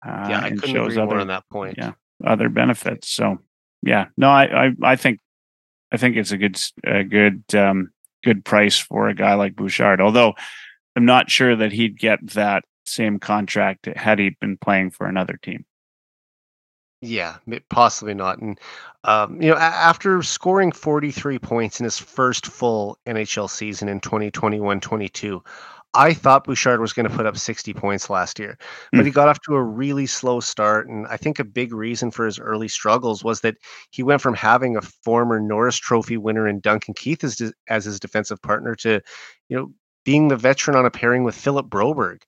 Uh, yeah, I couldn't agree other, more on that point. Yeah, other benefits. So, yeah, no, I, I, I think, I think it's a good, a good, um, good price for a guy like Bouchard. Although, I'm not sure that he'd get that same contract had he been playing for another team. Yeah, possibly not. And um, you know, after scoring forty-three points in his first full N H L season in twenty twenty-one twenty-two. I thought Bouchard was going to put up sixty points last year, but he got off to a really slow start. And I think a big reason for his early struggles was that he went from having a former Norris Trophy winner in Duncan Keith as, as his defensive partner to, you know, being the veteran on a pairing with Philip Broberg.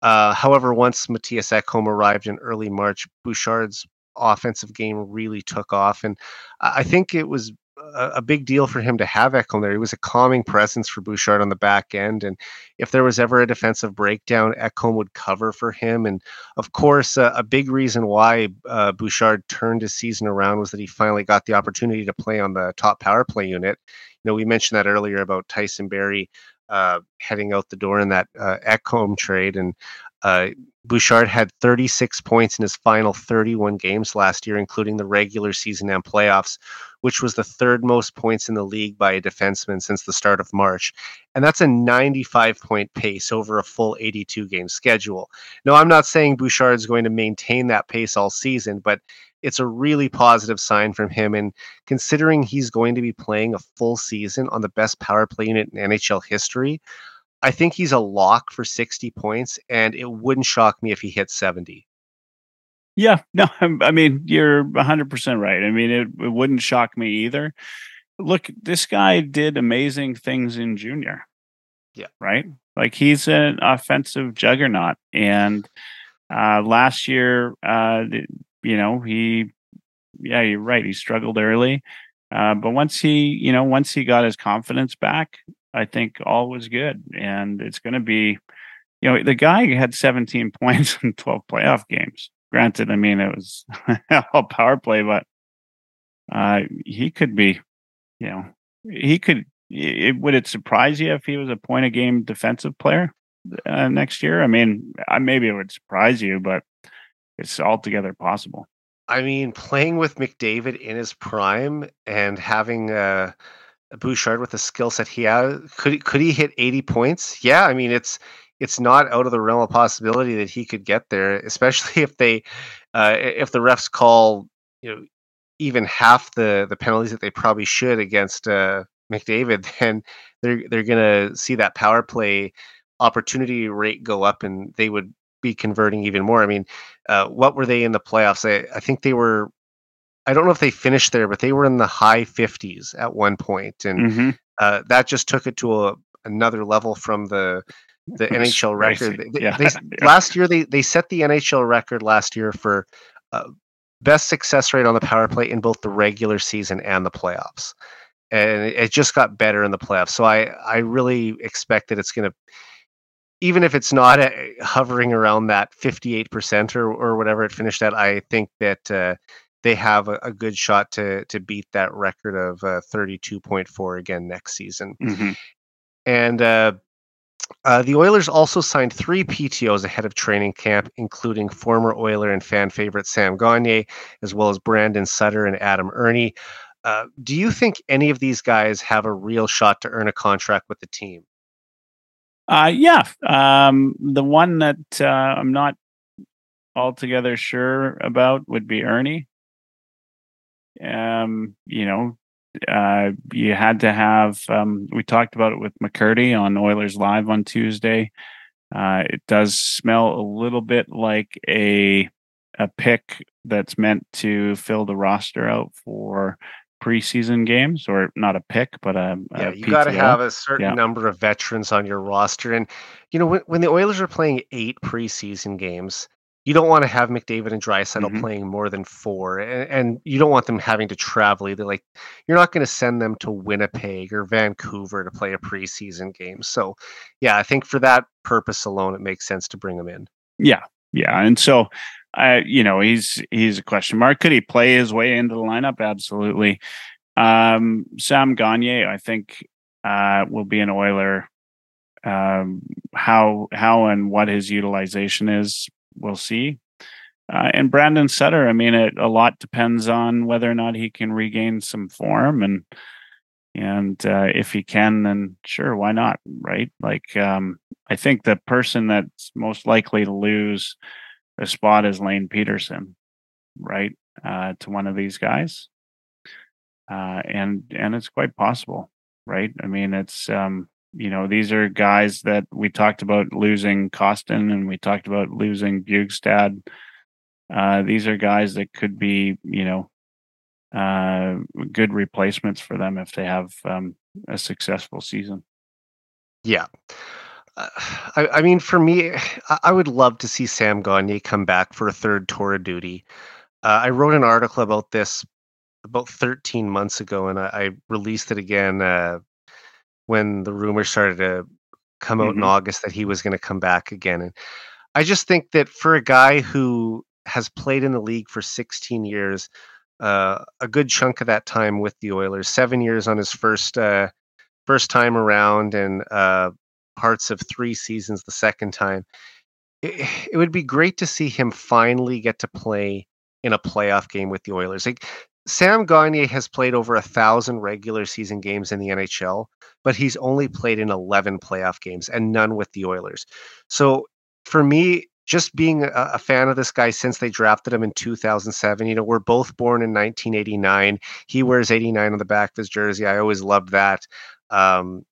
Uh, however, once Mattias Ekholm arrived in early March, Bouchard's offensive game really took off. And I think it was a big deal for him to have Ekholm there. He was a calming presence for Bouchard on the back end. And if there was ever a defensive breakdown, Ekholm would cover for him. And of course, uh, a big reason why uh, Bouchard turned his season around was that he finally got the opportunity to play on the top power play unit. You know, we mentioned that earlier about Tyson Barrie uh, heading out the door in that uh, Ekholm trade. And uh, Bouchard had thirty-six points in his final thirty-one games last year, including the regular season and playoffs, which was the third most points in the league by a defenseman since the start of March. And that's a ninety-five point pace over a full eighty-two game schedule. Now, I'm not saying Bouchard's going to maintain that pace all season, but it's a really positive sign from him. And considering he's going to be playing a full season on the best power play unit in N H L history, I think he's a lock for sixty points, and it wouldn't shock me if he hit seventy. Yeah, no, I mean, you're one hundred percent right. I mean, it, it wouldn't shock me either. Look, this guy did amazing things in junior. Yeah. Right? Like, he's an offensive juggernaut. And uh, last year, uh, you know, he, yeah, you're right. He struggled early. Uh, but once he, you know, once he got his confidence back, I think all was good. And it's going to be, you know, the guy had seventeen points in twelve playoff games. Granted, I mean, it was all power play, but uh, he could be, you know, he could, it, would it surprise you if he was a point a game defensive player uh, next year? I mean, I, maybe it would surprise you, but it's altogether possible. I mean, playing with McDavid in his prime and having a uh, Bouchard with the skill set he has, could, could he hit eighty points? Yeah. I mean, it's, it's not out of the realm of possibility that he could get there, especially if they, uh, if the refs call, you know, even half the the penalties that they probably should against uh, McDavid, then they're they're going to see that power play opportunity rate go up, and they would be converting even more. I mean, uh, what were they in the playoffs? I, I think they were, I don't know if they finished there, but they were in the high fifties at one point, and mm-hmm. uh, that just took it to a, another level from the the N H L record. They, yeah. they, yeah. Last year, they they set the N H L record last year for uh, best success rate on the power play in both the regular season and the playoffs, and it, it just got better in the playoffs. So I I really expect that it's going to, even if it's not a, hovering around that fifty-eight percent or or whatever it finished at, I think that uh, they have a, a good shot to to beat that record of uh, thirty-two point four again next season. Mm-hmm. And uh, uh, the Oilers also signed three P T Os ahead of training camp, including former Oiler and fan favorite Sam Gagner, as well as Brandon Sutter and Adam Ernie. Uh, do you think any of these guys have a real shot to earn a contract with the team? Uh, yeah, um, the one that uh, I'm not altogether sure about would be Ernie. Um, you know, uh, you had to have, um, we talked about it with McCurdy on Oilers Live on Tuesday. Uh, it does smell a little bit like a a pick that's meant to fill the roster out for preseason games, or not a pick, but a, yeah, a you got to have a certain yeah. number of veterans on your roster. And, you know, when, when the Oilers are playing eight preseason games, you don't want to have McDavid and Draisaitl mm-hmm. playing more than four, and, and you don't want them having to travel either. Like, you're not going to send them to Winnipeg or Vancouver to play a preseason game. So yeah, I think for that purpose alone, it makes sense to bring them in. Yeah. Yeah. And so, I, uh, you know, he's, he's a question mark. Could he play his way into the lineup? Absolutely. Um, Sam Gagner, I think, uh, will be an Oiler. Um, how, how and what his utilization is, we'll see. Uh, and Brandon Sutter, I mean, it, a lot depends on whether or not he can regain some form, and, and, uh, if he can, then sure, why not? Right. Like, um, I think the person that's most likely to lose a spot is Lane Peterson, right? Uh, to one of these guys. Uh, and, and it's quite possible, right? I mean, it's, um, you know, these are guys that we talked about losing Costin, and we talked about losing Bjugstad. Uh, these are guys that could be, you know, uh, good replacements for them if they have um, a successful season. Yeah. Uh, I, I mean, for me, I, I would love to see Sam Gagner come back for a third tour of duty. Uh, I wrote an article about this about thirteen months ago, and I, I released it again uh, when the rumor started to come out mm-hmm. in August that he was going to come back again. And I just think that for a guy who has played in the league for sixteen years, uh, a good chunk of that time with the Oilers, seven years on his first uh, first time around, and uh, parts of three seasons the second time, it, it would be great to see him finally get to play in a playoff game with the Oilers. Like, Sam Gagner has played over a thousand regular season games in the N H L, but he's only played in eleven playoff games, and none with the Oilers. So for me, just being a, a fan of this guy since they drafted him in two thousand seven, you know, we're both born in nineteen eighty-nine. He wears eighty-nine on the back of his jersey. I always loved that. Um,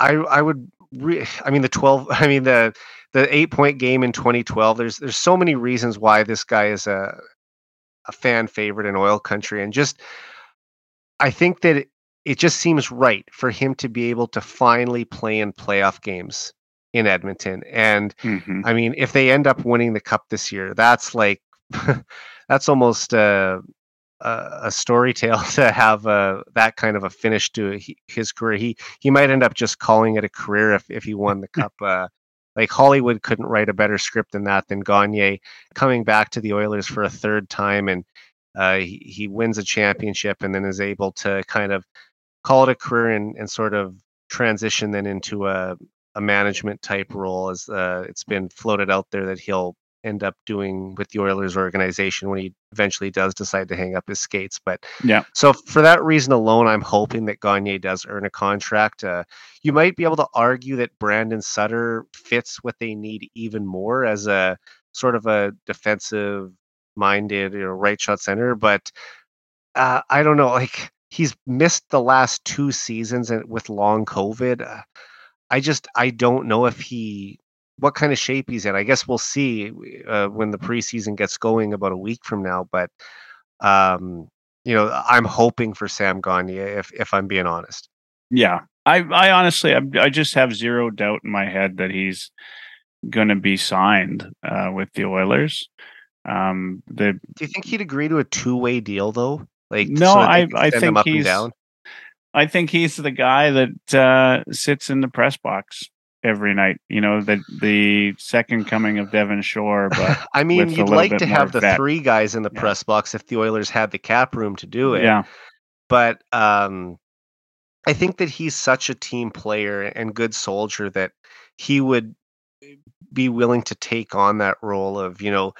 I, I would I mean, the twelve, I mean, the, the eight point game in twenty twelve, there's, there's so many reasons why this guy is a, a fan favorite in oil country. And just, I think that it, it just seems right for him to be able to finally play in playoff games in Edmonton. And mm-hmm. I mean, if they end up winning the cup this year, that's like, that's almost a, a, a story tale to have a, that kind of a finish to his career. He, he might end up just calling it a career if, if he won the cup. Uh, like Hollywood couldn't write a better script than that, than Gagner coming back to the Oilers for a third time. And uh, he, he wins a championship, and then is able to kind of call it a career, and, and sort of transition then into a, a management type role, as uh, it's been floated out there that he'll end up doing with the Oilers organization when he eventually does decide to hang up his skates. But yeah, so for that reason alone, I'm hoping that Gagner does earn a contract. Uh, you might be able to argue that Brandon Sutter fits what they need even more as a sort of a defensive minded, you know, right shot center. But uh, I don't know, like he's missed the last two seasons and with long COVID. Uh, I just, I don't know if he, what kind of shape he's in. I guess we'll see uh, when the preseason gets going about a week from now, but um, you know, I'm hoping for Sam Gagner if, if I'm being honest. Yeah. I, I honestly, I, I just have zero doubt in my head that he's going to be signed uh, with the Oilers. Um, the, Do you think he'd agree to a two-way deal though? Like, no, so I, I think he's, down? I think he's the guy that uh, sits in the press box every night, you know, the, the second coming of Devin Shore. But I mean, you'd like to have the vet. three guys in the yeah. press box if the Oilers had the cap room to do it. Yeah. But um, I think that he's such a team player and good soldier that he would be willing to take on that role of, you know,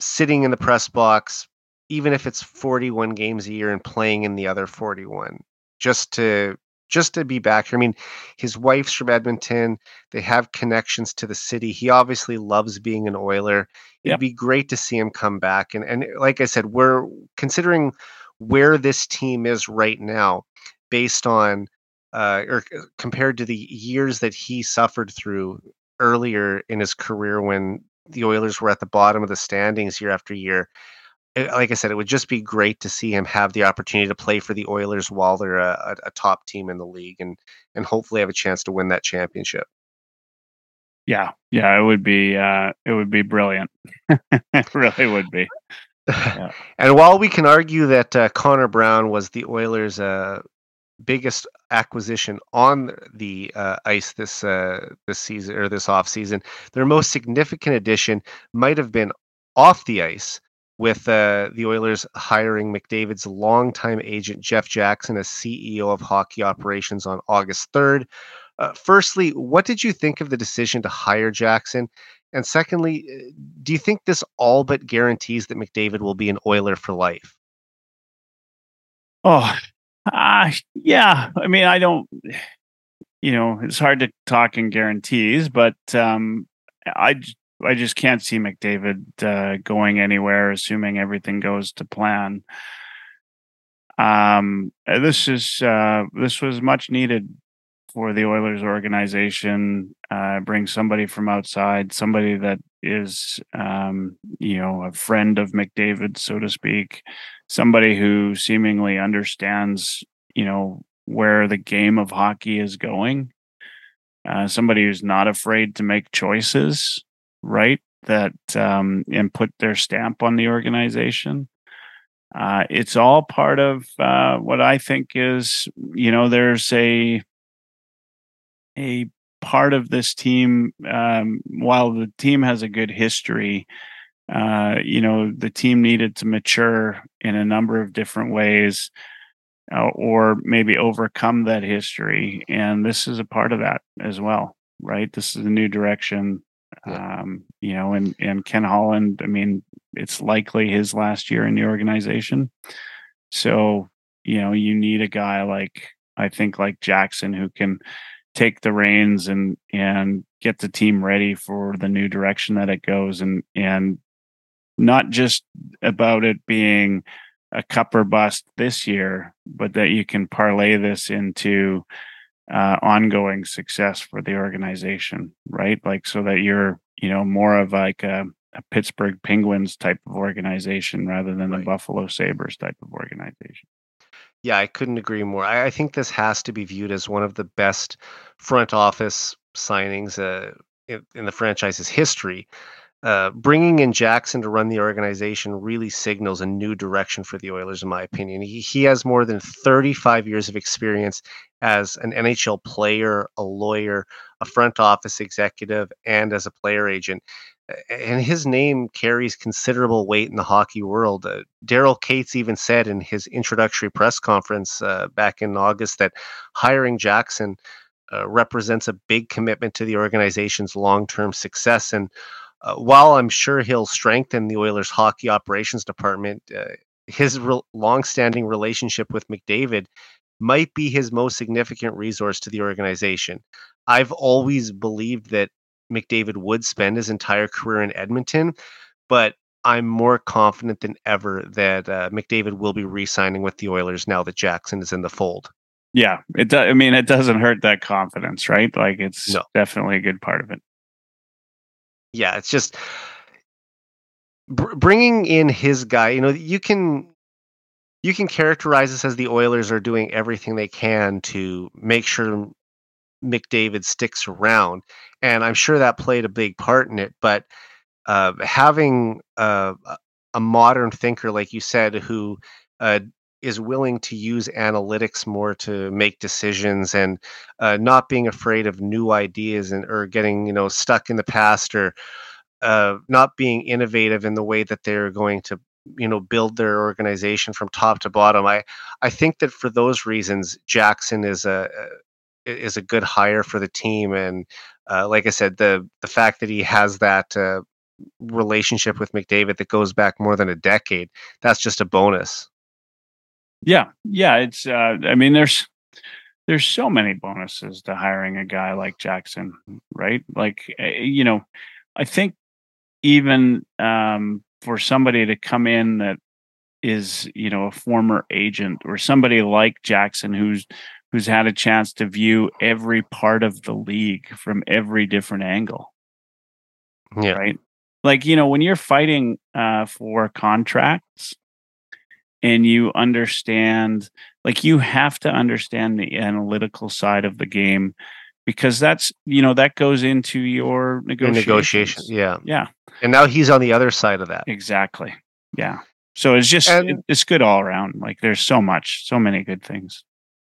sitting in the press box, even if it's forty-one games a year and playing in the other forty-one, just to just to be back here. I mean, his wife's from Edmonton. They have connections to the city. He obviously loves being an Oiler. Yep. It'd be great to see him come back. And and like I said, we're considering where this team is right now based on uh, or compared to the years that he suffered through earlier in his career when the Oilers were at the bottom of the standings year after year. Like I said, it would just be great to see him have the opportunity to play for the Oilers while they're a, a top team in the league and and hopefully have a chance to win that championship. Yeah, yeah, it would be uh, it would be brilliant. It really would be. Yeah. And while we can argue that uh, Connor Brown was the Oilers' uh, biggest acquisition on the uh, ice this uh, this season or this offseason, their most significant addition might have been off the ice, with uh, the Oilers hiring McDavid's longtime agent, Jeff Jackson, as C E O of hockey operations on August third. Uh, firstly, what did you think of the decision to hire Jackson? And secondly, do you think this all but guarantees that McDavid will be an Oiler for life? Oh, uh, yeah. I mean, I don't, you know, it's hard to talk in guarantees, but um, I just, I just can't see McDavid uh, going anywhere, assuming everything goes to plan. Um, this is uh, this was much needed for the Oilers organization. Uh, bring somebody from outside, somebody that is, um, you know, a friend of McDavid, so to speak, somebody who seemingly understands, you know, where the game of hockey is going. Uh, somebody who's not afraid to make choices. Right, that um, and put their stamp on the organization. Uh, it's all part of uh, what I think is, you know, there's a a part of this team. Um, while the team has a good history, uh, you know, the team needed to mature in a number of different ways, uh, or maybe overcome that history. And this is a part of that as well, right? This is a new direction. Yeah. Um, you know, and, and Ken Holland, I mean, it's likely his last year in the organization. So, you know, you need a guy like, I think like Jackson, who can take the reins and, and get the team ready for the new direction that it goes. And, and not just about it being a cup or bust this year, but that you can parlay this into Uh, ongoing success for the organization, right? Like, so that you're, you know, more of like a, a Pittsburgh Penguins type of organization rather than right. the Buffalo Sabres type of organization. Yeah, I couldn't agree more. I, I think this has to be viewed as one of the best front office signings uh, in, in the franchise's history. Uh, bringing in Jackson to run the organization really signals a new direction for the Oilers, in my opinion. He, he has more than thirty-five years of experience as an N H L player, a lawyer, a front office executive, and as a player agent. And his name carries considerable weight in the hockey world. Uh, Daryl Cates even said in his introductory press conference uh, back in August that hiring Jackson uh, represents a big commitment to the organization's long-term success. And Uh, while I'm sure he'll strengthen the Oilers' hockey operations department, uh, his re- long-standing relationship with McDavid might be his most significant resource to the organization. I've always believed that McDavid would spend his entire career in Edmonton, but I'm more confident than ever that uh, McDavid will be re-signing with the Oilers now that Jackson is in the fold. Yeah, it. Do, I mean, it doesn't hurt that confidence, right? Like, it's no. definitely a good part of it. Yeah, it's just br- bringing in his guy. You know, you can you can characterize this as the Oilers are doing everything they can to make sure McDavid sticks around, and I'm sure that played a big part in it. But uh, having uh, a modern thinker, like you said, who uh, is willing to use analytics more to make decisions, and uh, not being afraid of new ideas and or getting, you know, stuck in the past, or uh, not being innovative in the way that they're going to, you know, build their organization from top to bottom. I, I think that for those reasons, Jackson is a, is a good hire for the team. And uh, like I said, the, the fact that he has that uh, relationship with McDavid that goes back more than a decade, that's just a bonus. Yeah, yeah. It's. Uh, I mean, there's there's so many bonuses to hiring a guy like Jackson, right? Like, you know, I think even um, for somebody to come in that is, you know, a former agent or somebody like Jackson who's who's had a chance to view every part of the league from every different angle. Yeah. Right. Like, you know, when you're fighting uh, for contracts, and you understand, like, you have to understand the analytical side of the game, because that's, you know, that goes into your negotiations. negotiations. Yeah. Yeah. And now he's on the other side of that. Exactly. Yeah. So it's just, and, it, it's good all around. Like, there's so much, so many good things.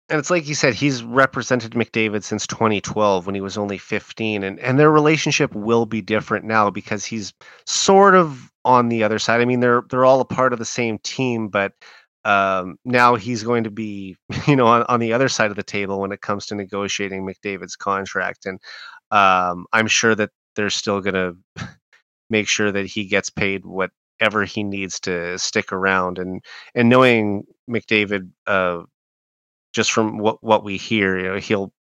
And it's like you said, he's represented McDavid since twenty twelve when he was only fifteen, and, and their relationship will be different now because he's sort of on the other side. I mean, they're they're all a part of the same team, but um, now he's going to be, you know, on, on the other side of the table when it comes to negotiating McDavid's contract. And um, I'm sure that they're still going to make sure that he gets paid whatever he needs to stick around. And and knowing McDavid, uh, just from what what we hear, you know, he'll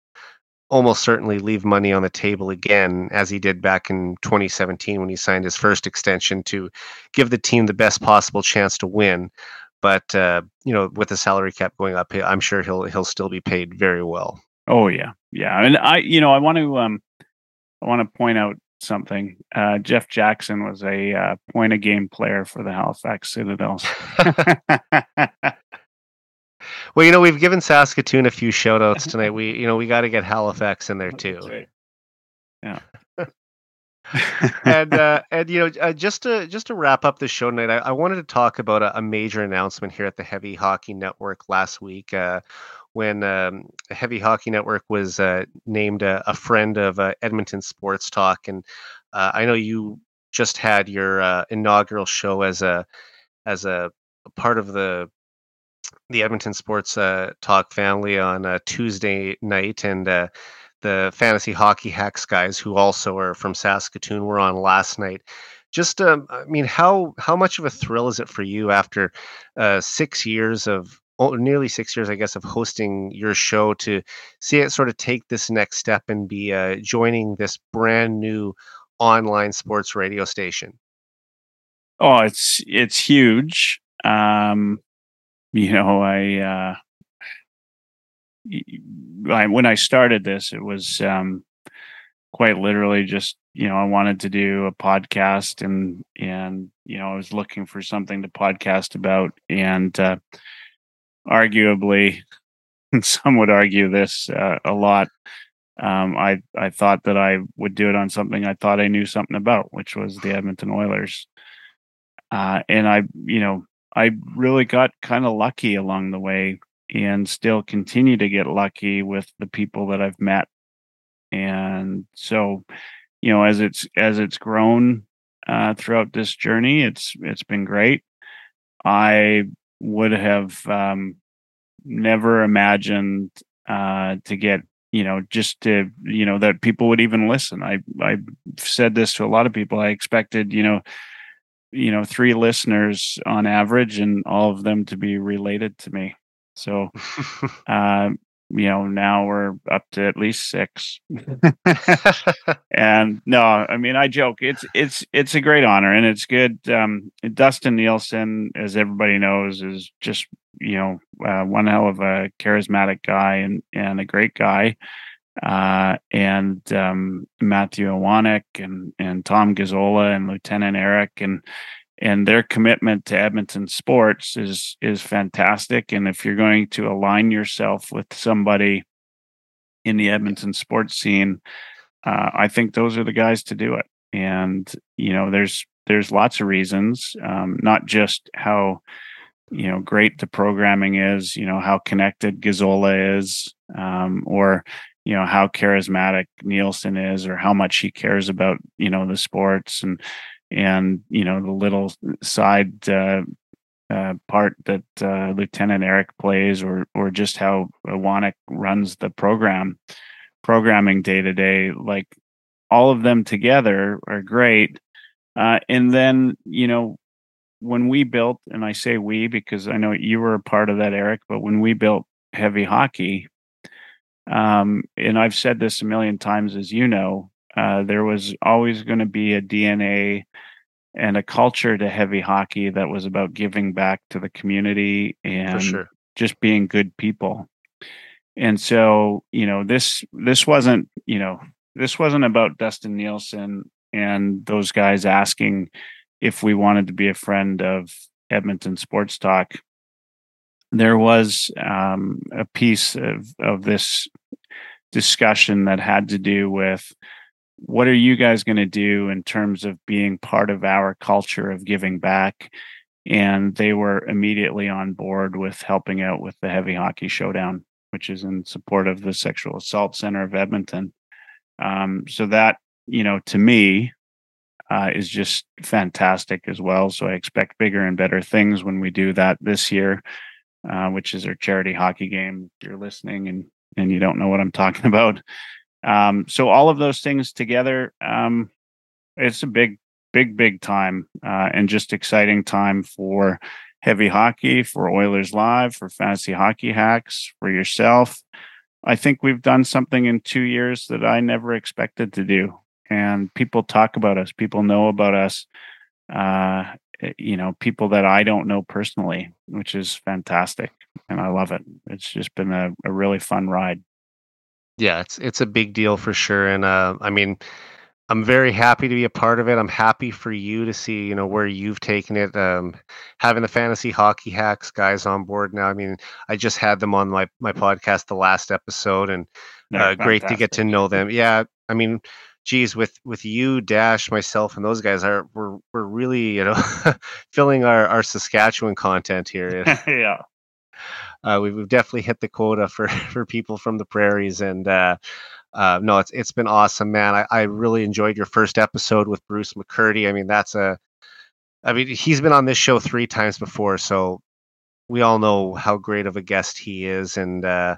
almost certainly leave money on the table again, as he did back in twenty seventeen when he signed his first extension to give the team the best possible chance to win. But, uh, you know, with the salary cap going up, I'm sure he'll, he'll still be paid very well. Oh yeah. Yeah. And I, you know, I want to, um, I want to point out something. Uh, Jeff Jackson was a uh, point a game player for the Halifax Citadels. Well, you know, we've given Saskatoon a few shout outs tonight. We, you know, we got to get Halifax in there too. Right. Yeah. and, uh, and, you know, uh, just to, just to wrap up the show tonight, I, I wanted to talk about a, a major announcement here at the Heavy Hockey Network last week, uh, when, um, Heavy Hockey Network was, uh, named a, a friend of, uh, Edmonton Sports Talk. And, uh, I know you just had your, uh, inaugural show as a, as a, a part of the, the Edmonton Sports uh, Talk family on uh, Tuesday night, and uh, the Fantasy Hockey Hacks guys, who also are from Saskatoon, were on last night. Just, um, I mean, how how much of a thrill is it for you after uh, six years of, oh, nearly six years, I guess, of hosting your show to see it sort of take this next step and be uh, joining this brand new online sports radio station? Oh, it's it's huge. Um... You know, I, uh, I, when I started this, it was, um, quite literally just, you know, I wanted to do a podcast, and, and, you know, I was looking for something to podcast about, and, uh, arguably, some would argue this, uh, a lot. Um, I, I thought that I would do it on something I thought I knew something about, which was the Edmonton Oilers. Uh, and I, you know, I really got kind of lucky along the way, and still continue to get lucky with the people that I've met. And so, you know, as it's, as it's grown uh, throughout this journey, it's, it's been great. I would have um, never imagined uh, to get, you know, just to, you know, that people would even listen. I, I said this to a lot of people. I expected, you know, you know, three listeners on average, and all of them to be related to me. So, uh, you know, now we're up to at least six. And no, I mean, I joke. It's it's it's a great honor, and it's good. Um, Dustin Nielsen, as everybody knows, is just, you know, uh, one hell of a charismatic guy and and a great guy. Uh, and um, Matthew Iwanek and and Tom Gazzola and Lieutenant Eric and. And their commitment to Edmonton sports is is fantastic. And if you're going to align yourself with somebody in the Edmonton sports scene, uh, I think those are the guys to do it. And, you know, there's there's lots of reasons, um, not just how, you know, great the programming is, you know, how connected Gazzola is, um, or, you know, how charismatic Nielsen is, or how much he cares about, you know, the sports and, and, you know, the little side uh, uh, part that uh, Lieutenant Eric plays, or or just how Iwanek runs the program, programming day to day. Like, all of them together are great. Uh, and then, you know, when we built, and I say we because I know you were a part of that, Eric, but when we built Heavy Hockey, um, and I've said this a million times, as you know, Uh, there was always going to be a D N A and a culture to Heavy Hockey that was about giving back to the community and sure. just being good people. And so, you know, this this wasn't, you know, this wasn't about Dustin Nielsen and those guys asking if we wanted to be a friend of Edmonton Sports Talk. There was um, a piece of, of this discussion that had to do with, what are you guys going to do in terms of being part of our culture of giving back? And they were immediately on board with helping out with the Heavy Hockey Showdown, which is in support of the Sexual Assault Center of Edmonton. Um, so that, you know, to me uh, is just fantastic as well. So I expect bigger and better things when we do that this year, uh, which is our charity hockey game. If you're listening and, and you don't know what I'm talking about. Um, so all of those things together, um, it's a big, big, big time, uh, and just exciting time for Heavy Hockey, for Oilers Live, for Fantasy Hockey Hacks, for yourself. I think we've done something in two years that I never expected to do. And people talk about us, people know about us, uh, you know, people that I don't know personally, which is fantastic. And I love it. It's just been a, a really fun ride. Yeah, it's it's a big deal for sure. And uh, I mean, I'm very happy to be a part of it. I'm happy for you to see, you know, where you've taken it. Um, having the Fantasy Hockey Hacks guys on board now. I mean, I just had them on my, my podcast the last episode, and uh, great to get to know them. Yeah, I mean, geez, with with you, Dash, myself, and those guys, are we're we're really, you know, filling our, our Saskatchewan content here. Yeah. Uh, we've, we've definitely hit the quota for, for people from the prairies, and uh, uh, no, it's it's been awesome, man. I, I really enjoyed your first episode with Bruce McCurdy. I mean, that's a, I mean, he's been on this show three times before, so we all know how great of a guest he is, and uh,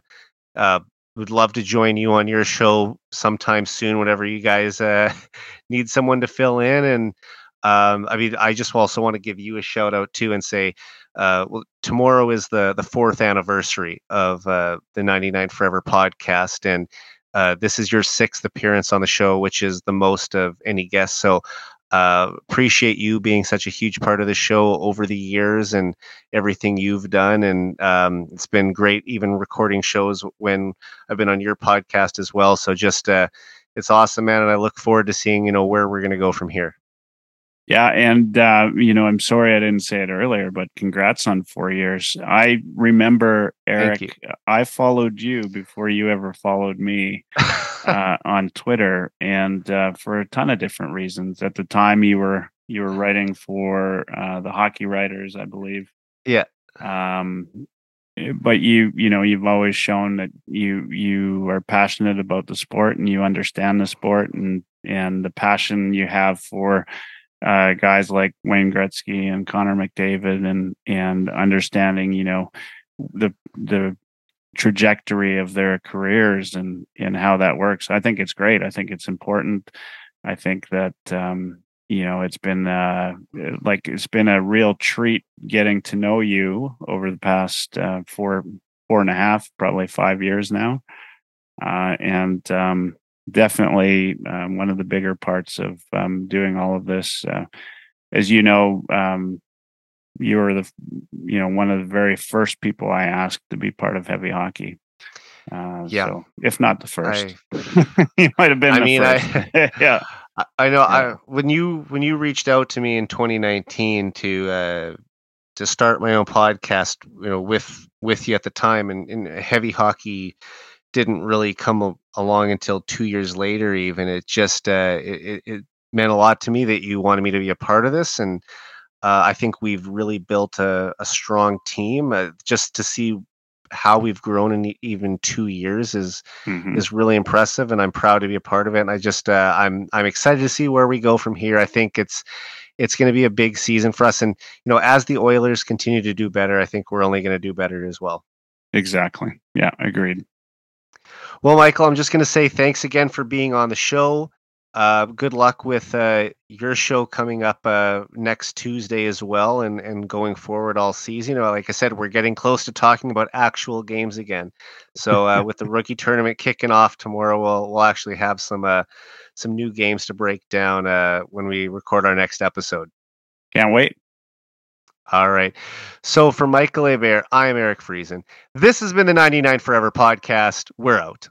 uh, would love to join you on your show sometime soon, whenever you guys uh, need someone to fill in. And um, I mean, I just also want to give you a shout out too, and say. Uh, well, tomorrow is the, the fourth anniversary of uh, the ninety-nine Forever podcast, and uh, this is your sixth appearance on the show, which is the most of any guest. So uh, appreciate you being such a huge part of the show over the years and everything you've done. And um, it's been great even recording shows when I've been on your podcast as well. So just uh, it's awesome, man. And I look forward to seeing, you know, where we're going to go from here. Yeah. And, uh, you know, I'm sorry I didn't say it earlier, but congrats on four years. I remember, Eric, I followed you before you ever followed me uh, on Twitter, and uh, for a ton of different reasons. At the time, you were you were writing for uh, the Hockey Writers, I believe. Yeah. Um, but, you you know, you've always shown that you you are passionate about the sport, and you understand the sport, and and the passion you have for Uh, guys like Wayne Gretzky and Connor McDavid, and and understanding, you know, the the trajectory of their careers and and how that works. I think it's great. I think it's important. I think that um, you know, it's been uh, like it's been a real treat getting to know you over the past uh, four four and a half, probably five years now. Uh, and um, definitely um, one of the bigger parts of um, doing all of this. Uh, as you know, um, you were the, you know, one of the very first people I asked to be part of Heavy Hockey. Uh, yeah. So, if not the first, I, you might have been. I the mean, first. I, yeah, I know. Yeah. I when you when you reached out to me in twenty nineteen to uh, to start my own podcast, you know, with with you at the time, and, and Heavy Hockey didn't really come a- along until two years later. Even it just uh, it, it meant a lot to me that you wanted me to be a part of this, and uh, I think we've really built a, a strong team. Uh, just to see how we've grown in even two years is mm-hmm. is really impressive, and I'm proud to be a part of it. And I just uh, I'm I'm excited to see where we go from here. I think it's it's going to be a big season for us, and you know, as the Oilers continue to do better, I think we're only going to do better as well. Exactly. Yeah, agreed. Well, Michael, I'm just going to say thanks again for being on the show. Uh, good luck with uh, your show coming up uh, next Tuesday as well, and, and going forward all season. You know, like I said, we're getting close to talking about actual games again. So uh, with the rookie tournament kicking off tomorrow, we'll we'll actually have some uh, some new games to break down uh, when we record our next episode. Can't wait. All right. So for Michael Hebert, I'm Eric Friesen. This has been the ninety-nine Forever podcast. We're out.